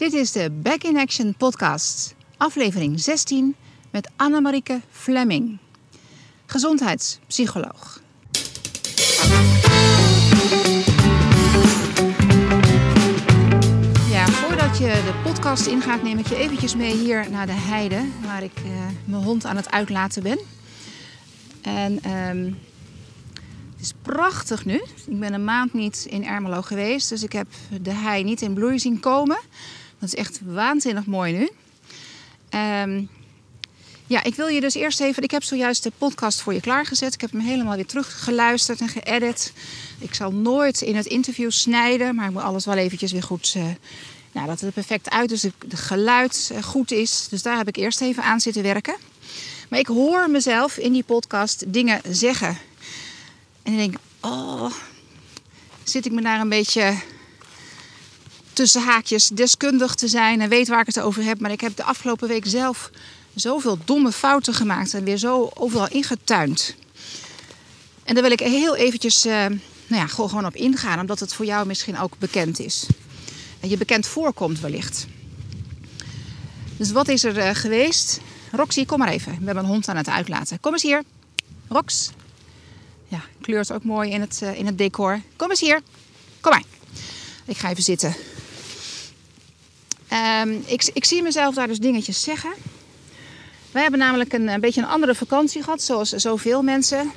Dit is de Back in Action Podcast, aflevering 16 met Annemarieke Fleming, gezondheidspsycholoog. Ja, voordat je de podcast ingaat, neem ik je eventjes mee hier naar de heide, waar ik mijn hond aan het uitlaten ben. En het is prachtig nu. Ik ben een maand niet in Ermelo geweest, dus ik heb de hei niet in bloei zien komen. Dat is echt waanzinnig mooi nu. Ik wil je dus eerst even... Ik heb zojuist de podcast voor je klaargezet. Ik heb hem helemaal weer teruggeluisterd en geëdit. Ik zal nooit in het interview snijden, maar ik moet alles wel eventjes weer goed... dat het er perfect uit is, dus het geluid goed is. Dus daar heb ik eerst even aan zitten werken. Maar ik hoor mezelf in die podcast dingen zeggen. En dan denk ik, zit ik me daar een beetje... tussen haakjes deskundig te zijn en weet waar ik het over heb. Maar ik heb de afgelopen week zelf zoveel domme fouten gemaakt en weer zo overal ingetuind. En daar wil ik heel eventjes gewoon op ingaan, omdat het voor jou misschien ook bekend is. En je bekend voorkomt wellicht. Dus wat is er geweest? Roxy, kom maar even. Ik ben mijn hond aan het uitlaten. Kom eens hier. Rox. Ja, kleurt ook mooi in het decor. Kom eens hier. Kom maar. Ik ga even zitten. Ik zie mezelf daar dus dingetjes zeggen. Wij hebben namelijk een beetje een andere vakantie gehad, zoals zoveel mensen.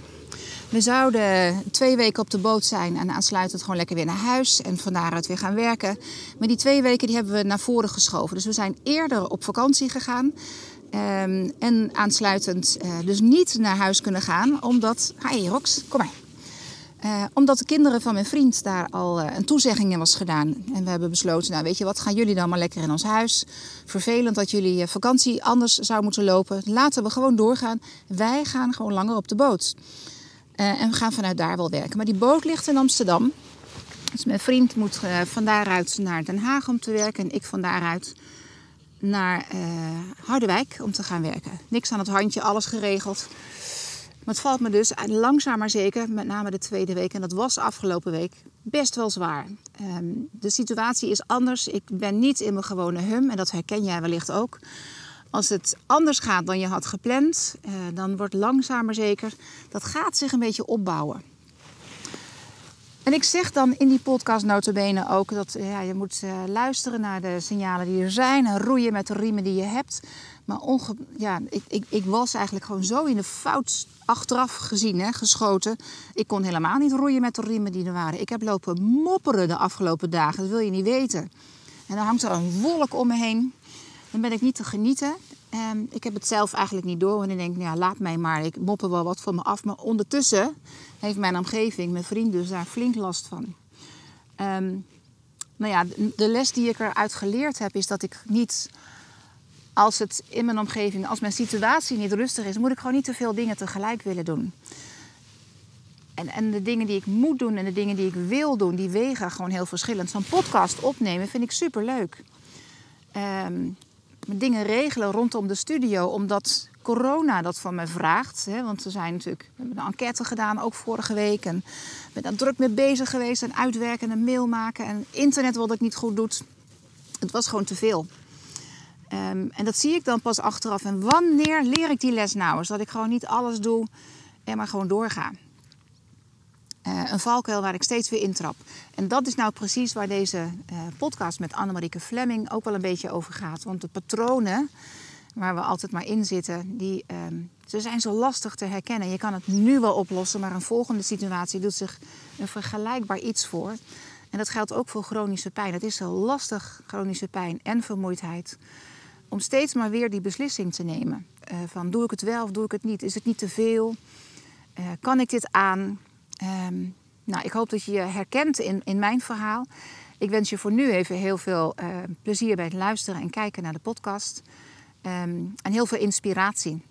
We zouden 2 weken op de boot zijn en aansluitend gewoon lekker weer naar huis. En van daaruit weer gaan werken. Maar die 2 weken die hebben we naar voren geschoven. Dus we zijn eerder op vakantie gegaan. En aansluitend dus niet naar huis kunnen gaan. Omdat... Hi Rox, kom maar. Omdat de kinderen van mijn vriend daar al een toezegging in was gedaan. En we hebben besloten, nou weet je wat, gaan jullie dan maar lekker in ons huis. Vervelend dat jullie vakantie anders zou moeten lopen. Laten we gewoon doorgaan. Wij gaan gewoon langer op de boot. En we gaan vanuit daar wel werken. Maar die boot ligt in Amsterdam. Dus mijn vriend moet van daaruit naar Den Haag om te werken. En ik van daaruit naar Harderwijk om te gaan werken. Niks aan het handje, alles geregeld. Maar het valt me dus langzaam maar zeker, met name de 2e week... en dat was afgelopen week, best wel zwaar. De situatie is anders. Ik ben niet in mijn gewone hum en dat herken jij wellicht ook. Als het anders gaat dan je had gepland... dan wordt langzaam maar zeker... dat gaat zich een beetje opbouwen. En ik zeg dan in die podcast nota bene ook... dat je moet luisteren naar de signalen die er zijn... en roeien met de riemen die je hebt... Maar ik was eigenlijk gewoon zo in de fout achteraf gezien, geschoten. Ik kon helemaal niet roeien met de riemen die er waren. Ik heb lopen mopperen de afgelopen dagen, dat wil je niet weten. En dan hangt er een wolk om me heen. Dan ben ik niet te genieten. Ik heb het zelf eigenlijk niet door. En dan denk ik, laat mij maar, ik mopper wel wat van me af. Maar ondertussen heeft mijn omgeving, mijn vriend dus, daar flink last van. De les die ik eruit geleerd heb is dat ik niet... Als het in mijn omgeving, als mijn situatie niet rustig is... moet ik gewoon niet te veel dingen tegelijk willen doen. En de dingen die ik moet doen en de dingen die ik wil doen... die wegen gewoon heel verschillend. Zo'n podcast opnemen vind ik superleuk. Dingen regelen rondom de studio... omdat corona dat van me vraagt. Hè? Want we hebben een enquête gedaan, ook vorige week. En ik ben daar druk mee bezig geweest. En uitwerken en mail maken. En internet wat ik niet goed doet. Het was gewoon te veel. En dat zie ik dan pas achteraf. En wanneer leer ik die les nou eens? Dat ik gewoon niet alles doe en maar gewoon doorga. Een valkuil waar ik steeds weer intrap. En dat is nou precies waar deze podcast met Annemarieke Fleming ook wel een beetje over gaat. Want de patronen waar we altijd maar in zitten, ze zijn zo lastig te herkennen. Je kan het nu wel oplossen, maar een volgende situatie doet zich een vergelijkbaar iets voor. En dat geldt ook voor chronische pijn. Het is zo lastig, chronische pijn en vermoeidheid... om steeds maar weer die beslissing te nemen. Van doe ik het wel of doe ik het niet? Is het niet te veel? Kan ik dit aan? Ik hoop dat je je herkent in mijn verhaal. Ik wens je voor nu even heel veel plezier bij het luisteren en kijken naar de podcast. En heel veel inspiratie.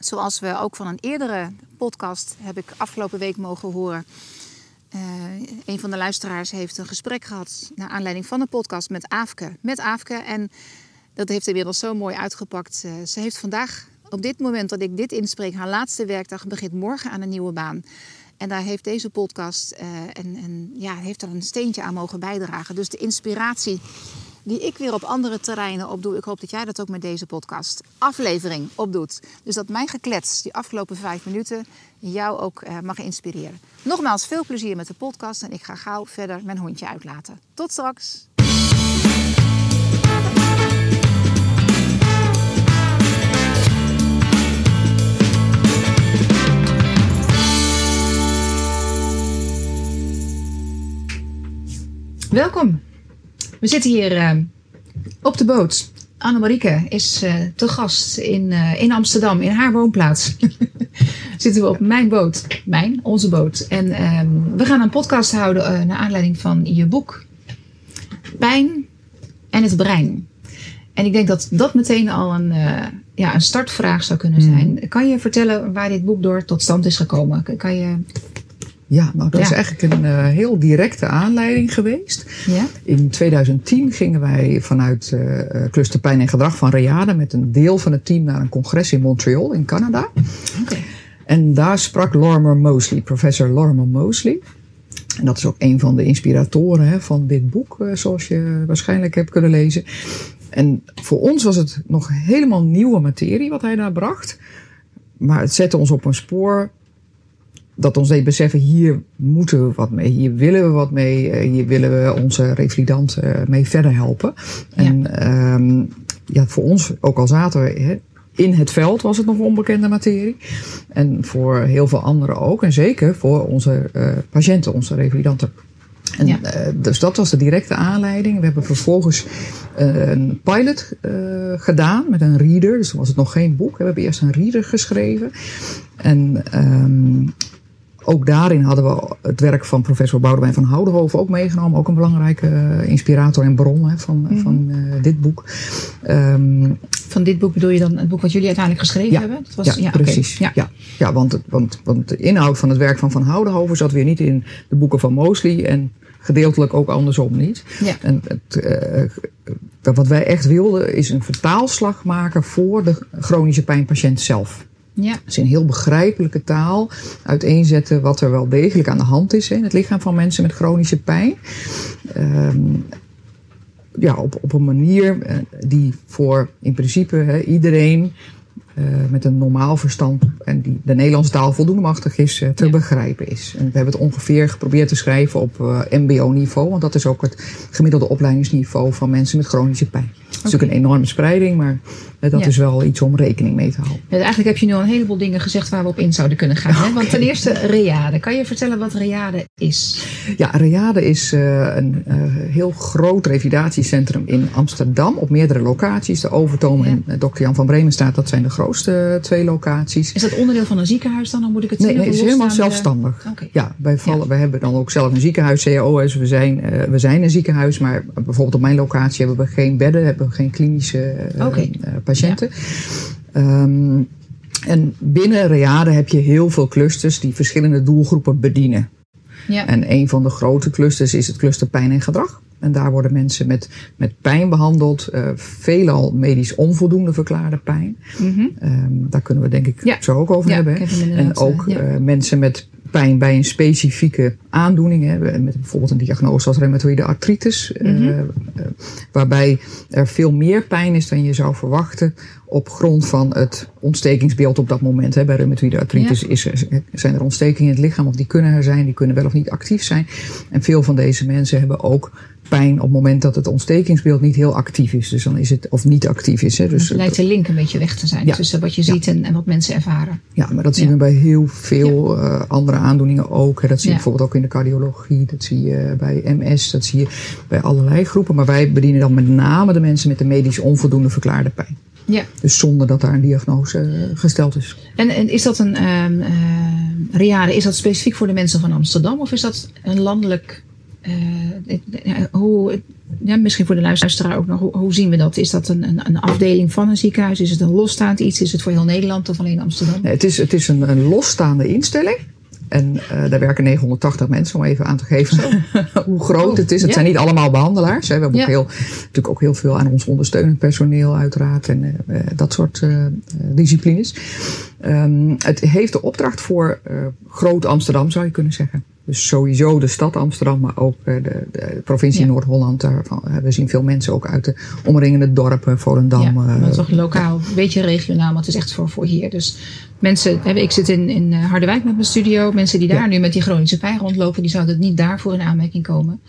Zoals we ook van een eerdere podcast heb ik afgelopen week mogen horen... een van de luisteraars heeft een gesprek gehad... naar aanleiding van een podcast met Aafke. En... dat heeft inmiddels zo mooi uitgepakt. Ze heeft vandaag, op dit moment dat ik dit inspreek... haar laatste werkdag, begint morgen aan een nieuwe baan. En daar heeft deze podcast heeft er een steentje aan mogen bijdragen. Dus de inspiratie die ik weer op andere terreinen opdoe. Ik hoop dat jij dat ook met deze podcast aflevering opdoet. Dus dat mijn geklets, die afgelopen 5 minuten, jou ook mag inspireren. Nogmaals, veel plezier met de podcast en ik ga gauw verder mijn hondje uitlaten. Tot straks! Welkom. We zitten hier op de boot. Annemarieke is te gast in Amsterdam, in haar woonplaats. Zitten we op mijn boot. Onze boot. En we gaan een podcast houden naar aanleiding van je boek. Pijn en het brein. En ik denk dat dat meteen al een startvraag zou kunnen zijn. Kan je vertellen waar dit boek door tot stand is gekomen? Kan je... Ja, nou dat is eigenlijk een heel directe aanleiding geweest. Ja? In 2010 gingen wij vanuit Cluster Pijn en Gedrag van Reade met een deel van het team naar een congres in Montreal in Canada. Okay. En daar sprak professor Lorimer Moseley. En dat is ook een van de inspiratoren van dit boek, zoals je waarschijnlijk hebt kunnen lezen. En voor ons was het nog helemaal nieuwe materie wat hij daar bracht. Maar het zette ons op een spoor... dat ons deed beseffen, hier moeten we wat mee, hier willen we wat mee, hier willen we onze revalidant mee verder helpen. Ja. En voor ons, ook al zaten we in het veld, was het nog onbekende materie. En voor heel veel anderen ook, en zeker voor onze patiënten, onze revalidanten. En, dus dat was de directe aanleiding. We hebben vervolgens een pilot gedaan met een reader. Dus toen was het nog geen boek. We hebben eerst een reader geschreven. En... ook daarin hadden we het werk van professor Boudewijn van Houdenhoven ook meegenomen. Ook een belangrijke inspirator en bron van dit boek. Van dit boek bedoel je dan het boek wat jullie uiteindelijk geschreven hebben? Dat was, precies. Okay. Ja, want de inhoud van het werk van Houdenhoven zat weer niet in de boeken van Moseley. En gedeeltelijk ook andersom niet. Ja. En wat wij echt wilden is een vertaalslag maken voor de chronische pijnpatiënt zelf. Ja. Dus in heel begrijpelijke taal uiteenzetten wat er wel degelijk aan de hand is in het lichaam van mensen met chronische pijn. Op een manier die voor in principe iedereen met een normaal verstand en die de Nederlandse taal voldoende machtig is te begrijpen is. En we hebben het ongeveer geprobeerd te schrijven op mbo-niveau, want dat is ook het gemiddelde opleidingsniveau van mensen met chronische pijn. Het is natuurlijk een enorme spreiding, maar dat is wel iets om rekening mee te houden. Ja, eigenlijk heb je nu al een heleboel dingen gezegd waar we op in zouden kunnen gaan. Okay. Hè? Want ten eerste Reade. Kan je vertellen wat Reade is? Ja, Reade is een heel groot revalidatiecentrum in Amsterdam op meerdere locaties. De Overtoom en Dr. Jan van Breemenstraat, dat zijn de grootste 2 locaties. Is dat onderdeel van een ziekenhuis dan? Of moet ik het zien? Nee, het is helemaal zelfstandig. Okay. Ja, wij hebben dan ook zelf een ziekenhuis, CAO's. We zijn een ziekenhuis, maar bijvoorbeeld op mijn locatie hebben we geen bedden, hebben we geen klinische patiënten. Ja. En binnen Reade heb je heel veel clusters die verschillende doelgroepen bedienen. Ja. En een van de grote clusters is het cluster Pijn en Gedrag. En daar worden mensen met pijn behandeld. Veelal medisch onvoldoende verklaarde pijn. Mm-hmm. Daar kunnen we denk ik zo ook over hebben. En ook mensen met pijn bij een specifieke aandoening. Met bijvoorbeeld een diagnose als reumatoïde artritis. Mm-hmm. Waarbij er veel meer pijn is dan je zou verwachten op grond van het ontstekingsbeeld op dat moment. Bij reumatoïde artritis zijn er ontstekingen in het lichaam. Of die kunnen er zijn, die kunnen wel of niet actief zijn. En veel van deze mensen hebben ook pijn op het moment dat het ontstekingsbeeld niet heel actief is. Dus dan is het, of niet actief is. Dus het lijkt de link een beetje weg te zijn tussen wat je ziet en wat mensen ervaren. Ja, maar dat zien we bij heel veel andere aandoeningen ook. Dat zie je bijvoorbeeld ook in de cardiologie. Dat zie je bij MS. Dat zie je bij allerlei groepen. Maar wij bedienen dan met name de mensen met de medisch onvoldoende verklaarde pijn. Ja. Dus zonder dat daar een diagnose gesteld is. En is dat een... Reade, is dat specifiek voor de mensen van Amsterdam? Of is dat een landelijk... misschien voor de luisteraar ook nog, hoe zien we dat? Is dat een afdeling van een ziekenhuis? Is het een losstaand iets? Is het voor heel Nederland of alleen Amsterdam? Nee, het is een losstaande instelling. En daar werken 980 mensen, om even aan te geven hoe groot het is. Het zijn niet allemaal behandelaars. Hè. We hebben natuurlijk ook heel veel aan ons ondersteunend personeel uiteraard. En dat soort disciplines. Het heeft de opdracht voor Groot Amsterdam, zou je kunnen zeggen. Dus sowieso de stad Amsterdam, maar ook de provincie Noord-Holland. We zien veel mensen ook uit de omringende dorpen, Volendam. Ja, maar toch lokaal, een beetje regionaal, want het is echt voor hier. Dus mensen, ik zit in Harderwijk met mijn studio. Mensen die daar nu met die chronische pijn rondlopen, die zouden niet daarvoor in aanmerking komen.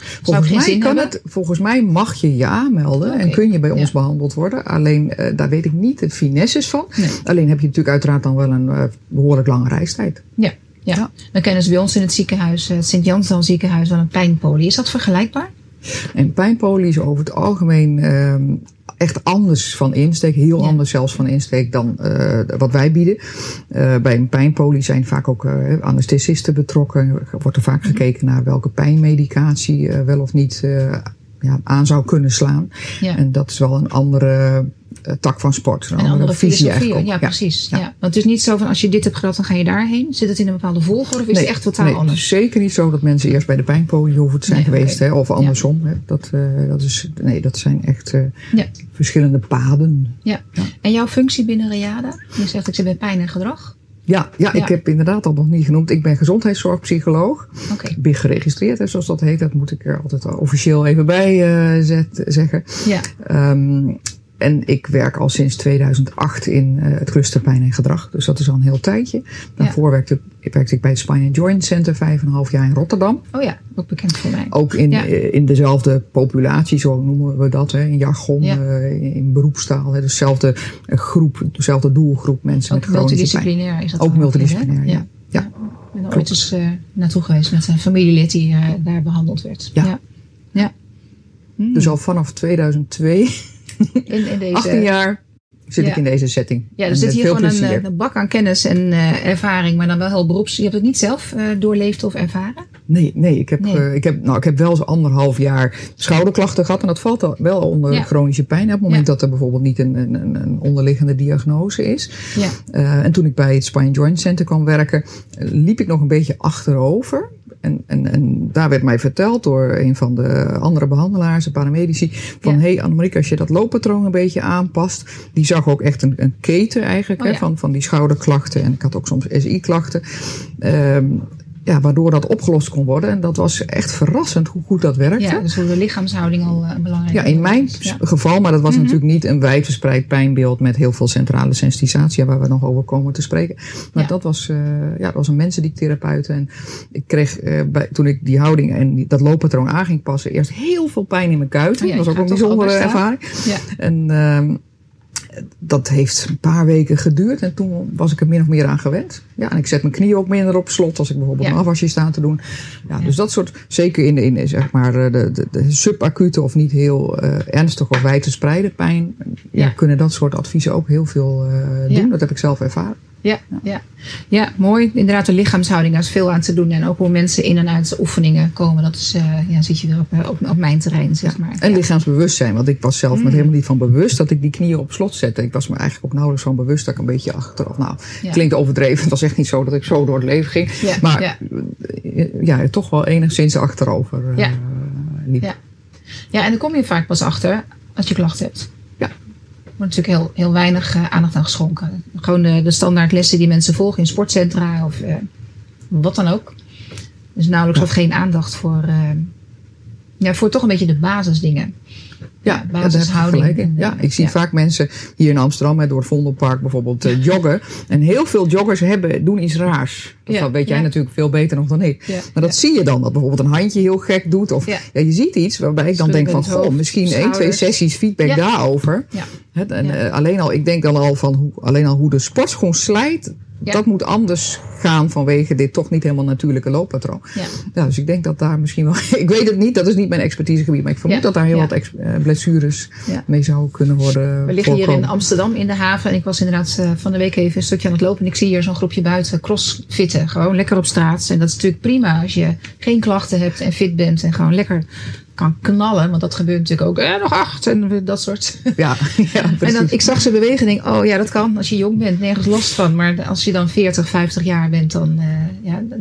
Volgens mij mag je je aanmelden en kun je bij ons behandeld worden. Alleen, daar weet ik niet de finesses van. Nee. Alleen heb je natuurlijk uiteraard dan wel een behoorlijk lange reistijd. Ja. Ja, dan kennen ze bij ons in het ziekenhuis, het Sint Jansdal Ziekenhuis, wel een pijnpolie. Is dat vergelijkbaar? En pijnpolie is over het algemeen echt anders van insteek. Heel anders zelfs van insteek dan wat wij bieden. Bij een pijnpolie zijn vaak ook anesthesisten betrokken. Wordt er vaak gekeken naar welke pijnmedicatie wel of niet aan zou kunnen slaan. Ja. En dat is wel een andere tak van sport. Een andere filosofie. Ja, precies. Ja. Ja. Want het is niet zo van als je dit hebt gehad, dan ga je daarheen. Zit het in een bepaalde volgorde of is het echt totaal anders? Het is zeker niet zo dat mensen eerst bij de pijnpolie hoeven te zijn geweest. Hè, of andersom. Hè. Dat zijn echt verschillende paden. Ja. Ja. En jouw functie binnen Reade? Je zegt ik zit bij pijn en gedrag. Ja, ik heb inderdaad al nog niet genoemd. Ik ben gezondheidszorgpsycholoog. Okay. Ik ben geregistreerd, hè, zoals dat heet. Dat moet ik er altijd officieel even bij zeggen. Ja. En ik werk al sinds 2008 in het Cluster Pijn en Gedrag. Dus dat is al een heel tijdje. Daarvoor werkte ik bij het Spine and Joint Center 5,5 jaar in Rotterdam. Oh ja, ook bekend voor mij. Ook in dezelfde populatie, zo noemen we dat. Hè, in jargon, in beroepstaal. Hè, dezelfde groep, dezelfde doelgroep mensen ook met chronische pijn. Is dat ook multidisciplinair, ja. Ik ben ooit eens naartoe geweest met een familielid die daar behandeld werd. Ja. Hmm. Dus al vanaf 2002... In deze 18 jaar zit ik in deze setting. Ja, er zit hier gewoon een bak aan kennis en ervaring, maar dan wel heel beroeps. Je hebt het niet zelf doorleefd of ervaren? Nee, ik heb wel zo'n 1,5 jaar schouderklachten gehad. En dat valt wel onder chronische pijn. Op het moment dat er bijvoorbeeld niet een onderliggende diagnose is. Ja. En toen ik bij het Spine Joint Center kwam werken, liep ik nog een beetje achterover. En daar werd mij verteld door een van de andere behandelaars, de paramedici, van hey Annemarieke, als je dat looppatroon een beetje aanpast. Die zag ook echt een keten eigenlijk van die schouderklachten. En ik had ook soms SI-klachten. Waardoor dat opgelost kon worden. En dat was echt verrassend hoe goed dat werkte. Ja, dus hoe de lichaamshouding al belangrijk is. Ja, in mijn geval, maar dat was natuurlijk niet een wijdverspreid pijnbeeld met heel veel centrale sensitisatie, waar we nog over komen te spreken. Maar dat was een mensendyktherapeut. En ik kreeg, toen ik die houding en dat looppatroon aan ging passen, eerst heel veel pijn in mijn kuiten. Dat was ook een bijzondere ervaring. Ja. En dat heeft een paar weken geduurd. En toen was ik er min of meer aan gewend. Ja, en ik zet mijn knieën ook minder op slot als ik bijvoorbeeld een afwasje sta te doen. Ja, dus dat soort, zeker in zeg maar de subacute of niet heel ernstig of wijdverspreide pijn. Ja, kunnen dat soort adviezen ook heel veel doen. Dat heb ik zelf ervaren. Ja, mooi. Inderdaad, de lichaamshouding, daar is veel aan te doen. En ook hoe mensen in en uit de oefeningen komen. Dat is, zit je weer op mijn terrein, zeg maar. En lichaamsbewustzijn. Want ik was zelf me helemaal niet van bewust dat ik die knieën op slot zette. Ik was me eigenlijk ook nauwelijks van bewust dat ik een beetje achteraf. Nou, klinkt overdreven. Het was echt niet zo dat ik zo door het leven ging. Ja. Maar toch wel enigszins achterover liep. Ja, en dan kom je vaak pas achter als je klachten hebt. Er wordt natuurlijk heel weinig aandacht aan geschonken. Gewoon de standaard lessen die mensen volgen in sportcentra of wat dan ook. Dus nauwelijks of geen aandacht voor toch een beetje de basisdingen. Ja, basishouding. Ik zie vaak mensen hier in Amsterdam door het Vondelpark bijvoorbeeld joggen. En heel veel joggers doen iets raars. Dat weet jij natuurlijk veel beter nog dan ik. Ja. Maar dat zie je dan, dat bijvoorbeeld een handje heel gek doet. Of je ziet iets waarbij ik dan denk van, goh, misschien 1-2 sessies feedback daarover. Ja. Alleen al hoe de sportschoen slijt. Ja. Dat moet anders gaan vanwege dit toch niet helemaal natuurlijke looppatroon. Ja. Ja, dus ik denk dat daar misschien wel... Ik weet het niet, dat is niet mijn expertisegebied. Maar ik vermoed dat daar heel wat blessures mee zou kunnen worden. We liggen hier in Amsterdam in de haven. En ik was inderdaad van de week even een stukje aan het lopen. En ik zie hier zo'n groepje buiten crossfitten. Gewoon lekker op straat. En dat is natuurlijk prima als je geen klachten hebt en fit bent. En gewoon lekker kan knallen. Want dat gebeurt natuurlijk ook. Nog 8 en dat soort. Ja, en dan, ik zag ze bewegen en denk, oh ja, dat kan. Als je jong bent, nergens last van. Maar als je dan 40, 50 jaar bent,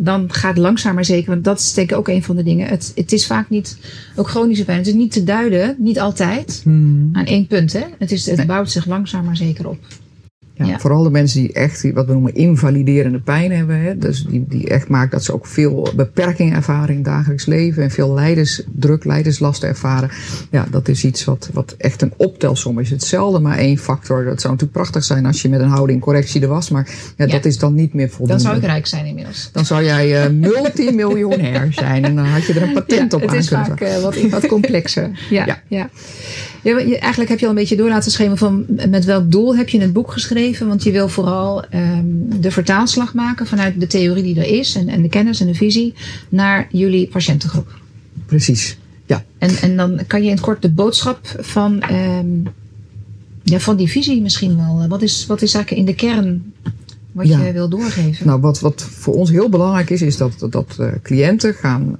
dan gaat langzaam maar zeker. Want dat is denk ik ook een van de dingen. Het is vaak niet, ook chronische pijn. Het is niet te duiden, niet altijd, aan één punt. Hè? Het bouwt zich langzaam maar zeker op. Ja. Vooral de mensen die echt wat we noemen invaliderende pijn hebben. Hè? Dus die echt maakt dat ze ook veel beperkingen ervaren in het dagelijks leven. En veel lijdensdruk, lijdenslasten ervaren. Ja, dat is iets wat echt een optelsom is. Hetzelfde, maar één factor. Dat zou natuurlijk prachtig zijn als je met een houding correctie er was. Maar ja, dat is dan niet meer voldoende. Dan zou ik rijk zijn inmiddels. Dan zou jij multimiljonair zijn. En dan had je er een patent op aan kunnen. Het is vaak wat complexer. Ja. Ja, eigenlijk heb je al een beetje door laten schemen van met welk doel heb je het boek geschreven. Want je wil vooral de vertaalslag maken vanuit de theorie die er is en de kennis en de visie naar jullie patiëntengroep. Precies, ja. En dan kan je in het kort de boodschap van die visie misschien wel. Wat is eigenlijk in de kern wat je wil doorgeven? Nou, wat voor ons heel belangrijk is dat cliënten gaan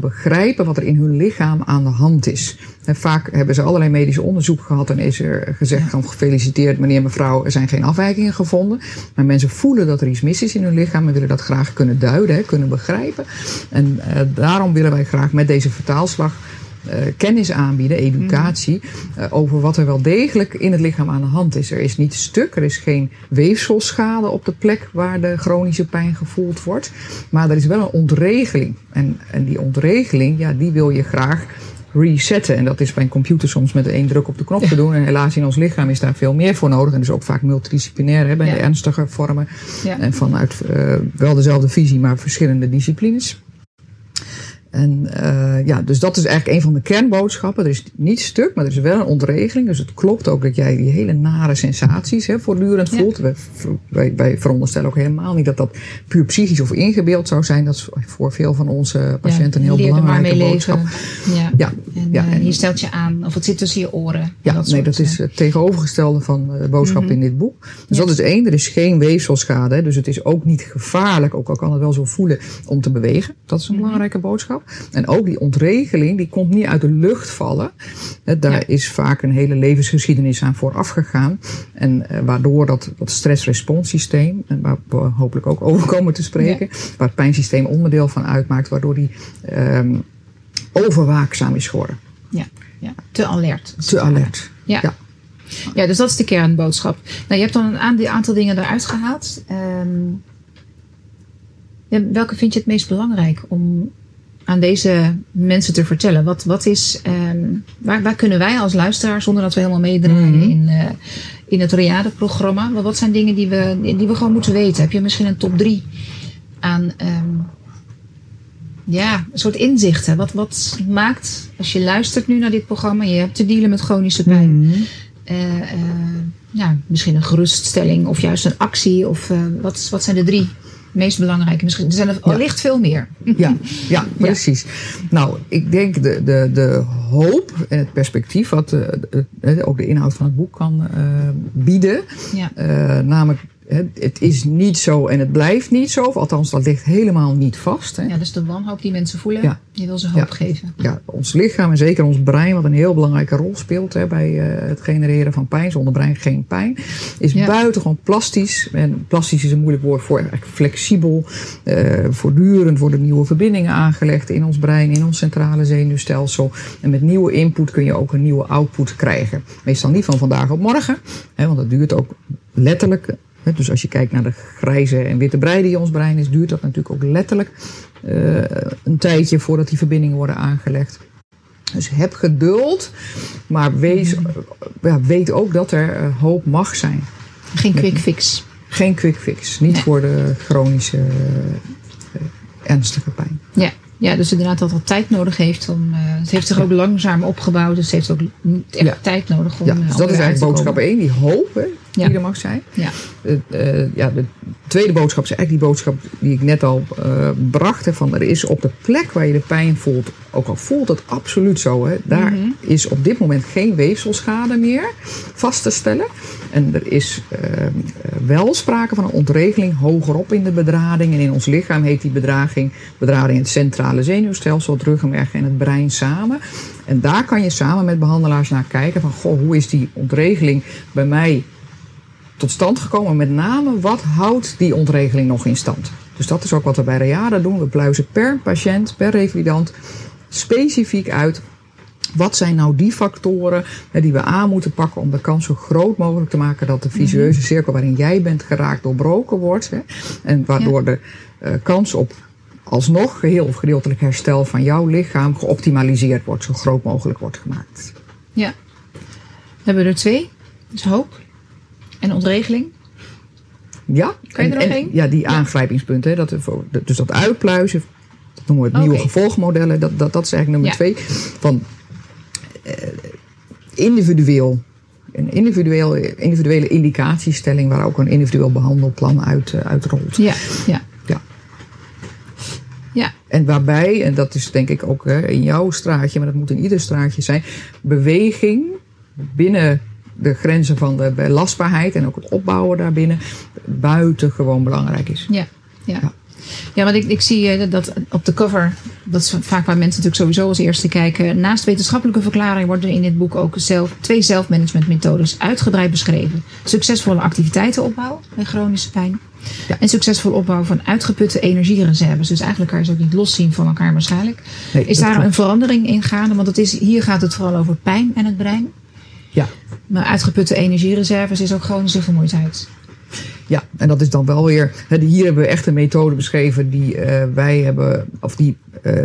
begrijpen wat er in hun lichaam aan de hand is. En vaak hebben ze allerlei medische onderzoek gehad en is er gezegd van gefeliciteerd meneer, mevrouw, er zijn geen afwijkingen gevonden. Maar mensen voelen dat er iets mis is in hun lichaam en willen dat graag kunnen duiden, kunnen begrijpen. En daarom willen wij graag met deze vertaalslag kennis aanbieden, educatie, over wat er wel degelijk in het lichaam aan de hand is. Er is niet stuk, er is geen weefselschade op de plek waar de chronische pijn gevoeld wordt. Maar er is wel een ontregeling. En die ontregeling, die wil je graag resetten. En dat is bij een computer soms met één druk op de knop te doen. En helaas in ons lichaam is daar veel meer voor nodig. En dus ook vaak multidisciplinair bij de ernstige vormen. Ja. En vanuit wel dezelfde visie, maar verschillende disciplines. En dus dat is eigenlijk een van de kernboodschappen. Er is niet stuk, maar er is wel een ontregeling. Dus het klopt ook dat jij die hele nare sensaties voortdurend voelt. Wij veronderstellen ook helemaal niet dat dat puur psychisch of ingebeeld zou zijn. Dat is voor veel van onze patiënten een heel belangrijke boodschap. En je stelt je aan, of het zit tussen je oren. Ja, dat is het tegenovergestelde van de boodschap in dit boek. Dus dat is één, er is geen weefselschade. Hè, dus het is ook niet gevaarlijk, ook al kan het wel zo voelen, om te bewegen. Dat is een belangrijke boodschap. En ook die ontregeling, die komt niet uit de lucht vallen. Daar is vaak een hele levensgeschiedenis aan vooraf gegaan. En waardoor dat stressresponssysteem, waar we hopelijk ook over komen te spreken, waar het pijnsysteem onderdeel van uitmaakt, waardoor die overwaakzaam is geworden. Ja. Te alert. Ja, dus dat is de kernboodschap. Nou, je hebt dan een aantal dingen eruit gehaald. Welke vind je het meest belangrijk om aan deze mensen te vertellen? Wat is, waar kunnen wij als luisteraar, zonder dat we helemaal meedraaien in het Reade-programma, maar wat zijn dingen die we gewoon moeten weten? Heb je misschien een top 3 aan een soort inzichten? Wat maakt, als je luistert nu naar dit programma, je hebt te dealen met chronische pijn. Misschien een geruststelling of juist een actie. Of wat zijn de 3? Meest belangrijke misschien. Er zijn er allicht veel meer. Ja, precies. Ja. Nou, ik denk de hoop en het perspectief wat ook de inhoud van het boek kan bieden. Ja. Namelijk, het is niet zo en het blijft niet zo. Of althans, dat ligt helemaal niet vast. Hè. Ja, dus de wanhoop die mensen voelen, die wil ze hoop geven. Ja, ons lichaam en zeker ons brein, wat een heel belangrijke rol speelt bij het genereren van pijn. Zonder brein geen pijn. Is buitengewoon plastisch. En plastisch is een moeilijk woord voor. Flexibel. Voortdurend worden nieuwe verbindingen aangelegd in ons brein, in ons centrale zenuwstelsel. En met nieuwe input kun je ook een nieuwe output krijgen. Meestal niet van vandaag op morgen. Hè, want dat duurt ook letterlijk. Dus als je kijkt naar de grijze en witte brei die in ons brein is, duurt dat natuurlijk ook letterlijk een tijdje voordat die verbindingen worden aangelegd. Dus heb geduld, maar weet ook dat er hoop mag zijn. Geen quick fix. Niet voor de chronische ernstige pijn. Ja, dus inderdaad dat het tijd nodig heeft. Het heeft zich ook langzaam opgebouwd. Dus het heeft ook echt tijd nodig om. Dus dat is eigenlijk boodschap 1, die hoop die er mag zijn. De tweede boodschap is eigenlijk die boodschap die ik net al bracht. Van er is op de plek waar je de pijn voelt, ook al voelt het absoluut zo. Hè, daar is op dit moment geen weefselschade meer vast te stellen. En er is wel sprake van een ontregeling hogerop in de bedrading. En in ons lichaam heet die bedrading het centrale zenuwstelsel, het ruggenmerg en het brein samen. En daar kan je samen met behandelaars naar kijken van hoe is die ontregeling bij mij tot stand gekomen? Met name, wat houdt die ontregeling nog in stand? Dus dat is ook wat we bij Reade doen. We pluizen per patiënt, per revalidant specifiek uit wat zijn nou die factoren die we aan moeten pakken om de kans zo groot mogelijk te maken dat de vicieuze cirkel waarin jij bent geraakt doorbroken wordt. Hè? En waardoor de kans op alsnog geheel of gedeeltelijk herstel van jouw lichaam geoptimaliseerd wordt, zo groot mogelijk wordt gemaakt. Ja, we hebben er 2. Dus hoop en ontregeling. Ja, kan je er nog één? Ja, die aangrijpingspunten. Hè, dus dat uitpluizen, dat noemen we het nieuwe gevolgmodellen. Dat is eigenlijk nummer 2. Van individueel. Een individuele indicatiestelling waar ook een individueel behandelplan uit rolt. Ja. En waarbij, en dat is denk ik ook in jouw straatje, maar dat moet in ieder straatje zijn, beweging binnen de grenzen van de belastbaarheid en ook het opbouwen daarbinnen buitengewoon belangrijk is. Ja, want ik zie dat op de cover, dat is vaak waar mensen natuurlijk sowieso als eerste kijken. Naast wetenschappelijke verklaring worden in dit boek ook 2 zelfmanagementmethodes uitgebreid beschreven. Succesvolle activiteiten opbouwen bij chronische pijn. Ja. En succesvol opbouwen van uitgeputte energiereserves. Dus eigenlijk kan je ze ook niet loszien van elkaar waarschijnlijk. Nee, is daar een verandering in gaande? Want hier gaat het vooral over pijn en het brein. Ja. Maar uitgeputte energiereserves is ook chronische vermoeidheid. Ja, en dat is dan wel weer. Hier hebben we echt een methode beschreven die wij hebben, of die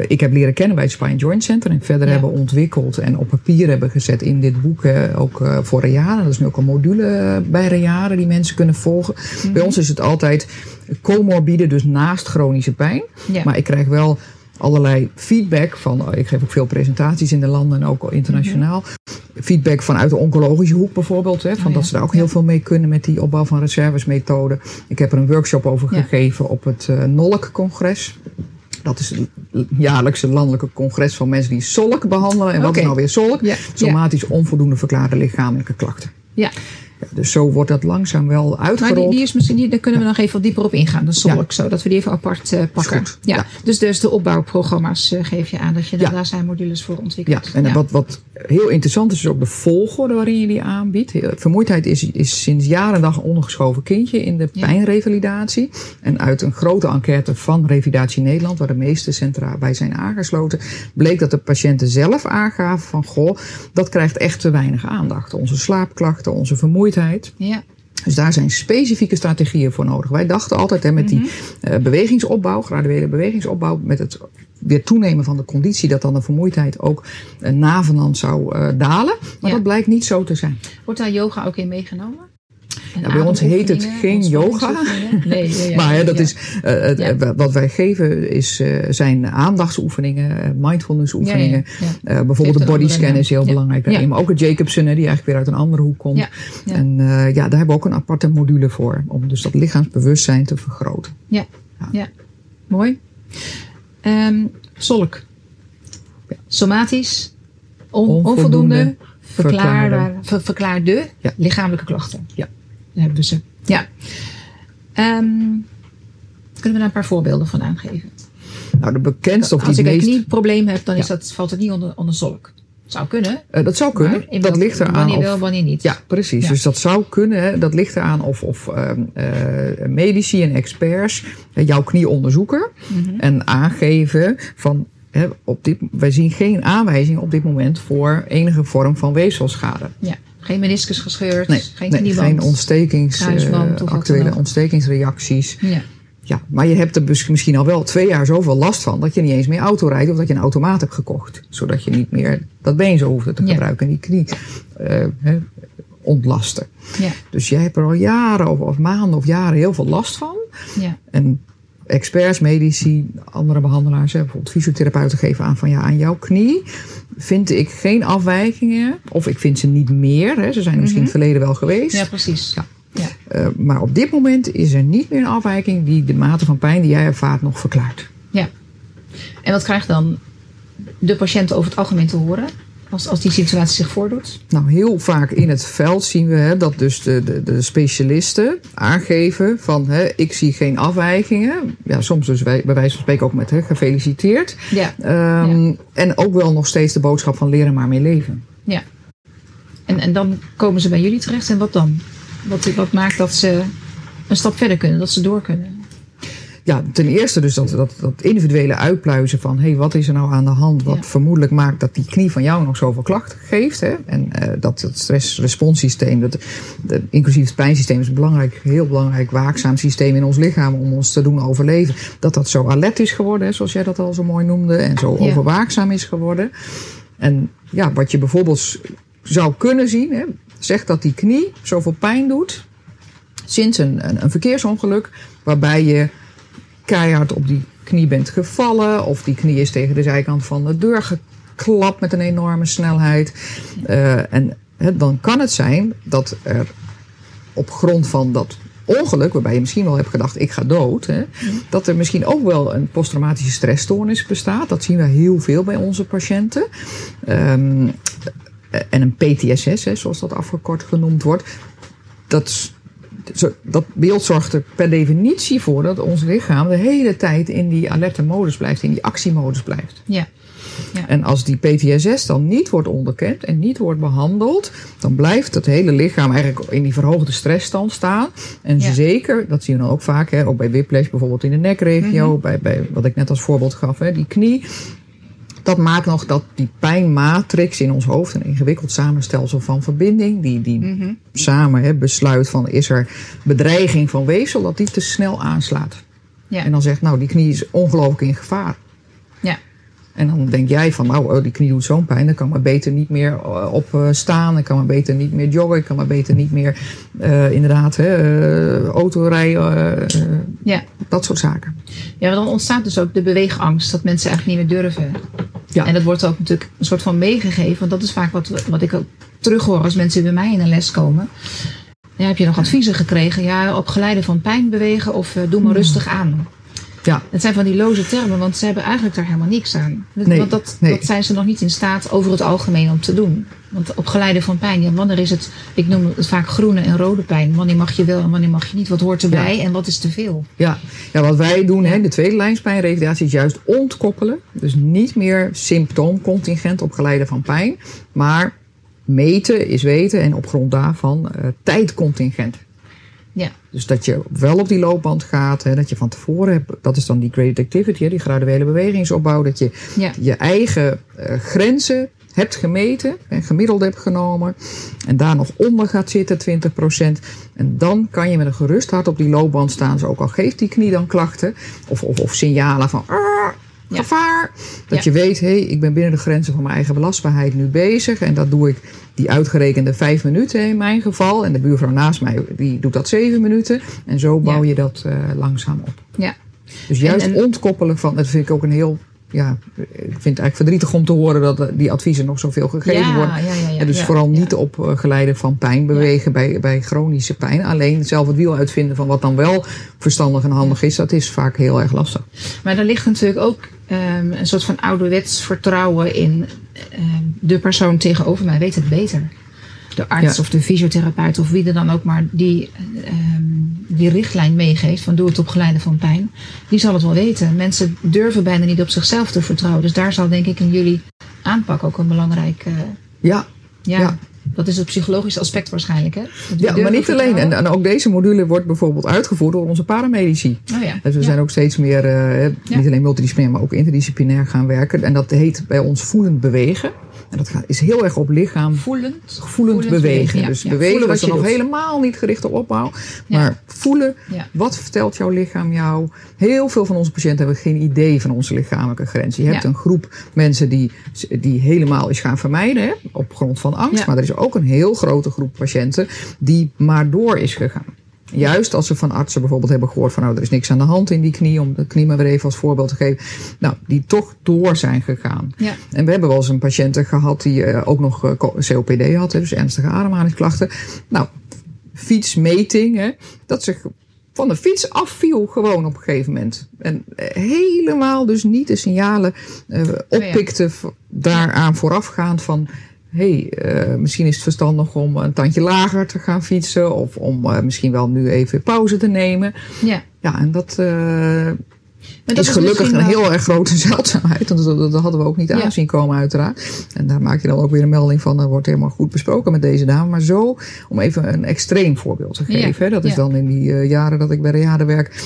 ik heb leren kennen bij het Spine and Joint Center. En verder hebben ontwikkeld en op papier hebben gezet in dit boek. Ook voor Reade. Dat is nu ook een module bij Reade die mensen kunnen volgen. Mm-hmm. Bij ons is het altijd comorbide, dus naast chronische pijn. Ja. Maar ik krijg wel allerlei feedback van. Ik geef ook veel presentaties in de landen en ook internationaal. Mm-hmm. Feedback vanuit de oncologische hoek bijvoorbeeld. Hè, van dat ze daar ook heel veel mee kunnen met die opbouw van reservesmethode. Ik heb er een workshop over gegeven op het NOLK-congres. Dat is het jaarlijkse landelijke congres van mensen die SOLK behandelen. En wat is nou weer SOLK? Ja. Somatisch onvoldoende verklaarde lichamelijke klachten. Ja. Ja, dus zo wordt dat langzaam wel uitgerold. Maar die is misschien, daar kunnen we nog even wat dieper op ingaan. Dat zorg ik zo, dat we die even apart pakken. Goed, ja. Dus de opbouwprogramma's geef je aan dat je daar zijn modules voor ontwikkelt. Ja, en wat heel interessant is ook de volgorde waarin je die aanbiedt. Vermoeidheid is sinds jaren en dag een ondergeschoven kindje in de pijnrevalidatie. En uit een grote enquête van Revalidatie Nederland, waar de meeste centra bij zijn aangesloten, bleek dat de patiënten zelf aangaven van, dat krijgt echt te weinig aandacht. Onze slaapklachten, onze vermoeidheid. Ja. Dus daar zijn specifieke strategieën voor nodig. Wij dachten altijd met die bewegingsopbouw, graduele bewegingsopbouw, met het weer toenemen van de conditie, dat dan de vermoeidheid ook navenant zou dalen. Maar dat blijkt niet zo te zijn. Wordt daar yoga ook in meegenomen? Nou, bij ons heet het geen yoga. Nee, maar dat is, wat wij geven zijn aandachtsoefeningen, mindfulnessoefeningen. Bijvoorbeeld de bodyscan is heel belangrijk daarin. Maar ook het Jacobson, die eigenlijk weer uit een andere hoek komt. Ja. En daar hebben we ook een aparte module voor. Om dus dat lichaamsbewustzijn te vergroten. Ja. Mooi. SOLK. Somatisch. Onvoldoende. Verklaarde lichamelijke klachten. Ja. Daar hebben we ze. Ja. Kunnen we daar een paar voorbeelden van aangeven? Nou, de bekendste of die meest... Als ik een knieprobleem heb, dan valt het niet onder SOLK. Zou kunnen. Dat zou kunnen. Dat ligt eraan. Wanneer wel, wanneer niet. Ja, precies. Ja. Dus dat zou kunnen. Dat ligt eraan of medici en experts jouw knie onderzoeken. Mm-hmm. En aangeven van... wij zien geen aanwijzing op dit moment voor enige vorm van weefselschade. Ja, geen meniscus gescheurd, geen knieband, geen actuele ontstekingsreacties. Ja. Ja, maar je hebt er misschien al wel 2 jaar zoveel last van dat je niet eens meer auto rijdt of dat je een automaat hebt gekocht. Zodat je niet meer dat been zo hoeft te gebruiken en die knie ontlasten. Ja. Dus jij hebt er al jaren of maanden of jaren heel veel last van. Ja. En experts, medici, andere behandelaars, bijvoorbeeld fysiotherapeuten geven aan van aan jouw knie vind ik geen afwijkingen. Of ik vind ze niet meer. Hè. Ze zijn misschien in het verleden wel geweest. Ja, precies. Ja. Ja. Maar op dit moment is er niet meer een afwijking die de mate van pijn die jij ervaart nog verklaart. Ja. En wat krijgt dan de patiënt over het algemeen te horen? Als die situatie zich voordoet? Nou, heel vaak in het veld zien we dat dus de specialisten aangeven van ik zie geen afwijkingen. Ja, soms dus bij wijze van spreken ook met gefeliciteerd. Ja. En ook wel nog steeds de boodschap van leren maar mee leven. Ja. En dan komen ze bij jullie terecht en wat dan? Wat maakt dat ze een stap verder kunnen, dat ze door kunnen? Ja, ten eerste dus dat individuele uitpluizen van... hé, wat is er nou aan de hand wat vermoedelijk maakt dat die knie van jou nog zoveel klachten geeft. Hè? En dat stressresponssysteem, inclusief het pijnsysteem... is een heel belangrijk waakzaam systeem in ons lichaam om ons te doen overleven. Dat zo alert is geworden, hè, zoals jij dat al zo mooi noemde... en zo overwaakzaam is geworden. En ja, wat je bijvoorbeeld zou kunnen zien... Hè, zegt dat die knie zoveel pijn doet sinds een verkeersongeluk... waarbij je keihard op die knie bent gevallen... of die knie is tegen de zijkant van de deur geklapt met een enorme snelheid. Dan kan het zijn dat er op grond van dat ongeluk... waarbij je misschien wel hebt gedacht, ik ga dood... Hè, dat er misschien ook wel een posttraumatische stressstoornis bestaat. Dat zien we heel veel bij onze patiënten. En een PTSS, hè, zoals dat afgekort genoemd wordt... Dat beeld zorgt er per definitie voor dat ons lichaam de hele tijd in die alerte modus blijft, in die actiemodus blijft. Ja. Ja. En als die PTSS dan niet wordt onderkend en niet wordt behandeld, dan blijft het hele lichaam eigenlijk in die verhoogde stressstand staan. En zeker, dat zien we dan ook vaak, hè, ook bij whiplash bijvoorbeeld in de nekregio, bij wat ik net als voorbeeld gaf, hè, die knie. Dat maakt nog dat die pijnmatrix in ons hoofd... een ingewikkeld samenstelsel van verbinding... die samen besluit van... is er bedreiging van weefsel... dat die te snel aanslaat. Ja. En dan zegt, nou, die knie is ongelooflijk in gevaar. Ja. En dan denk jij van, nou, die knie doet zo'n pijn... dan kan maar beter niet meer opstaan... ik kan maar beter niet meer joggen... ik kan maar beter niet meer autorijden... Dat soort zaken. Ja, maar dan ontstaat dus ook de beweegangst... dat mensen eigenlijk niet meer durven... Ja. En dat wordt ook natuurlijk een soort van meegegeven. Want dat is vaak wat ik ook terughoor als mensen bij mij in een les komen. Ja, heb je nog adviezen gekregen? Ja, op geleide van pijn bewegen of doe maar rustig aan. Ja. Het zijn van die loze termen, want ze hebben eigenlijk daar helemaal niks aan. Dat zijn ze nog niet in staat over het algemeen om te doen. Want op geleide van pijn, ja, wanneer is het, ik noem het vaak groene en rode pijn. Wanneer mag je wel en wanneer mag je niet? Wat hoort erbij en wat is te veel? Ja. Ja, wat wij doen, hè, de tweede lijnspijnrevalidatie is juist ontkoppelen. Dus niet meer symptoomcontingent op geleide van pijn. Maar meten is weten en op grond daarvan tijdcontingent. Ja. Dus dat je wel op die loopband gaat, hè, dat je van tevoren hebt, dat is dan die graded activity, hè, die graduele bewegingsopbouw, dat je je eigen grenzen hebt gemeten en gemiddeld hebt genomen en daar nog onder gaat zitten, 20%. En dan kan je met een gerust hart op die loopband staan, dus ook al geeft die knie dan klachten of signalen van gevaar. Dat je weet, hé, ik ben binnen de grenzen van mijn eigen belastbaarheid nu bezig. En dat doe ik die uitgerekende 5 minuten in mijn geval. En de buurvrouw naast mij, die doet dat 7 minuten. En zo bouw je dat langzaam op. Ja. Dus juist ontkoppelen van, dat vind ik ook een heel... Ja, ik vind het eigenlijk verdrietig om te horen dat die adviezen nog zoveel gegeven worden. En dus vooral niet op geleide van pijn bewegen bij chronische pijn. Alleen zelf het wiel uitvinden van wat dan wel verstandig en handig is, dat is vaak heel erg lastig. Maar daar ligt natuurlijk ook een soort van ouderwets vertrouwen in de persoon tegenover mij weet het beter. De arts of de fysiotherapeut of wie er dan ook maar die richtlijn meegeeft van doe het op geleide van pijn, die zal het wel weten. Mensen durven bijna niet op zichzelf te vertrouwen. Dus daar zal denk ik in jullie aanpak ook een belangrijk... Dat is het psychologische aspect waarschijnlijk, hè? Ja, maar niet alleen. En ook deze module wordt bijvoorbeeld uitgevoerd door onze paramedici. Oh ja. Dus we zijn ook steeds meer, niet alleen multidisciplinair, maar ook interdisciplinair gaan werken. En dat heet bij ons voelend bewegen. En dat is heel erg op lichaam voelend bewegen. Ja. Dus bewegen is nog helemaal niet gericht op opbouw. Maar voelen, wat vertelt jouw lichaam jou? Heel veel van onze patiënten hebben geen idee van onze lichamelijke grens. Je hebt een groep mensen die helemaal is gaan vermijden, hè, op grond van angst. Ja. Maar er is ook een heel grote groep patiënten die maar door is gegaan. Juist als ze van artsen bijvoorbeeld hebben gehoord van nou, er is niks aan de hand in die knie, om de knie maar weer even als voorbeeld te geven. Nou, die toch door zijn gegaan. Ja. En we hebben wel eens een patiënt gehad die ook nog COPD had, dus ernstige ademhalingsklachten. Nou, fietsmeting, hè, dat ze van de fiets afviel gewoon op een gegeven moment. En helemaal dus niet de signalen oppikte daaraan voorafgaand van... misschien is het verstandig om een tandje lager te gaan fietsen... of om misschien wel nu even pauze te nemen. Ja, en dat Dat is gelukkig een heel erg grote zeldzaamheid. Dat hadden we ook niet aanzien komen uiteraard. En daar maak je dan ook weer een melding van. Dat wordt helemaal goed besproken met deze dame. Maar zo, om even een extreem voorbeeld te geven. Hè, dat is dan in die jaren dat ik bij Reade werk.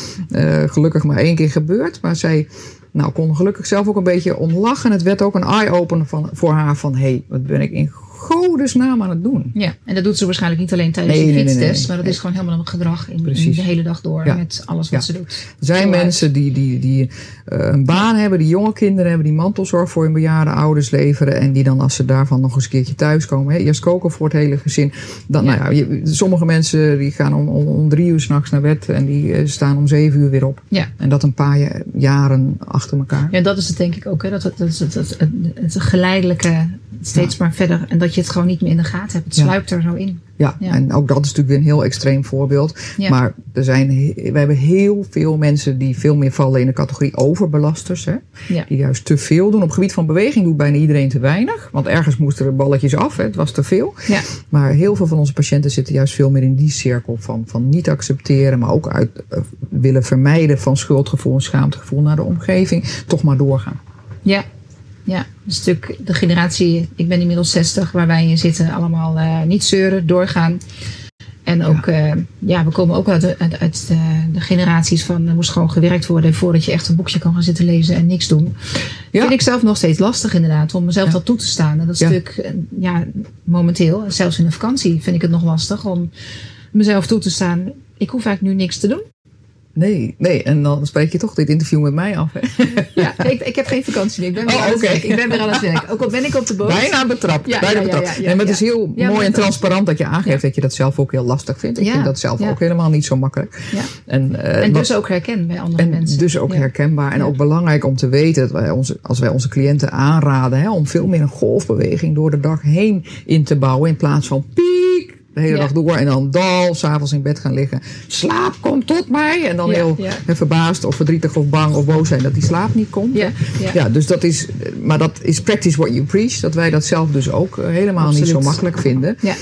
Gelukkig maar 1 keer gebeurd. Maar zij... Nou, kon gelukkig zelf ook een beetje ontlachen. Het werd ook een eye-opener voor haar van... Hé, wat ben ik in godesnaam aan het doen? Ja, en dat doet ze waarschijnlijk niet alleen tijdens de fietstest... maar dat is gewoon helemaal een gedrag in de hele dag door... met alles wat ze doet. Er zijn mensen die een baan hebben, die jonge kinderen hebben... die mantelzorg voor hun bejaarde ouders leveren... en die dan als ze daarvan nog eens een keertje thuiskomen... eerst koken voor het hele gezin. Dan, sommige mensen die gaan om 3 uur 's nachts naar bed... en die staan om 7 uur weer op. Ja. En dat een paar jaren achter elkaar. Ja, dat is het denk ik ook. Hè? Dat is het geleidelijke... Steeds maar verder. En dat je het gewoon niet meer in de gaten hebt. Het sluipt er zo in. Ja, ja, en ook dat is natuurlijk weer een heel extreem voorbeeld. Ja. Maar we hebben heel veel mensen die veel meer vallen in de categorie overbelasters. Hè? Ja. Die juist te veel doen. Op het gebied van beweging doet bijna iedereen te weinig. Want ergens moesten er balletjes af. Hè? Het was te veel. Ja. Maar heel veel van onze patiënten zitten juist veel meer in die cirkel van niet accepteren. Maar ook uit willen vermijden van schuldgevoel en schaamtegevoel naar de omgeving. Toch maar doorgaan. Ja. Ja, dus natuurlijk de generatie, ik ben inmiddels 60, waar wij in zitten, allemaal niet zeuren, doorgaan. En ook, we komen ook uit de generaties van, er moest gewoon gewerkt worden voordat je echt een boekje kan gaan zitten lezen en niks doen. Ja. Vind ik zelf nog steeds lastig inderdaad, om mezelf dat toe te staan. En dat is natuurlijk, momenteel, zelfs in de vakantie vind ik het nog lastig om mezelf toe te staan. Ik hoef eigenlijk nu niks te doen. Nee, en dan spreek je toch dit interview met mij af. Hè? Ja, ik heb geen vakantie. Ik ben weer aan het werk. Ik ben weer aan het werk. Ook al ben ik op de boot. Bijna betrapt. Maar het is heel mooi en transparant dat je aangeeft dat je dat zelf ook heel lastig vindt. Ik vind dat zelf ook helemaal niet zo makkelijk. Ja. En dus ook herkenbaar bij andere mensen. Dus ook herkenbaar. En ook belangrijk om te weten dat als wij onze cliënten aanraden om veel meer een golfbeweging door de dag heen in te bouwen in plaats van piek. De hele dag door en dan dal, 's avonds in bed gaan liggen. Slaap komt tot mij. En dan heel verbaasd of verdrietig of bang of boos zijn dat die slaap niet komt. Ja, ja. Dus dat is, maar dat is practice what you preach. Dat wij dat zelf dus ook helemaal niet zo makkelijk vinden. Ja.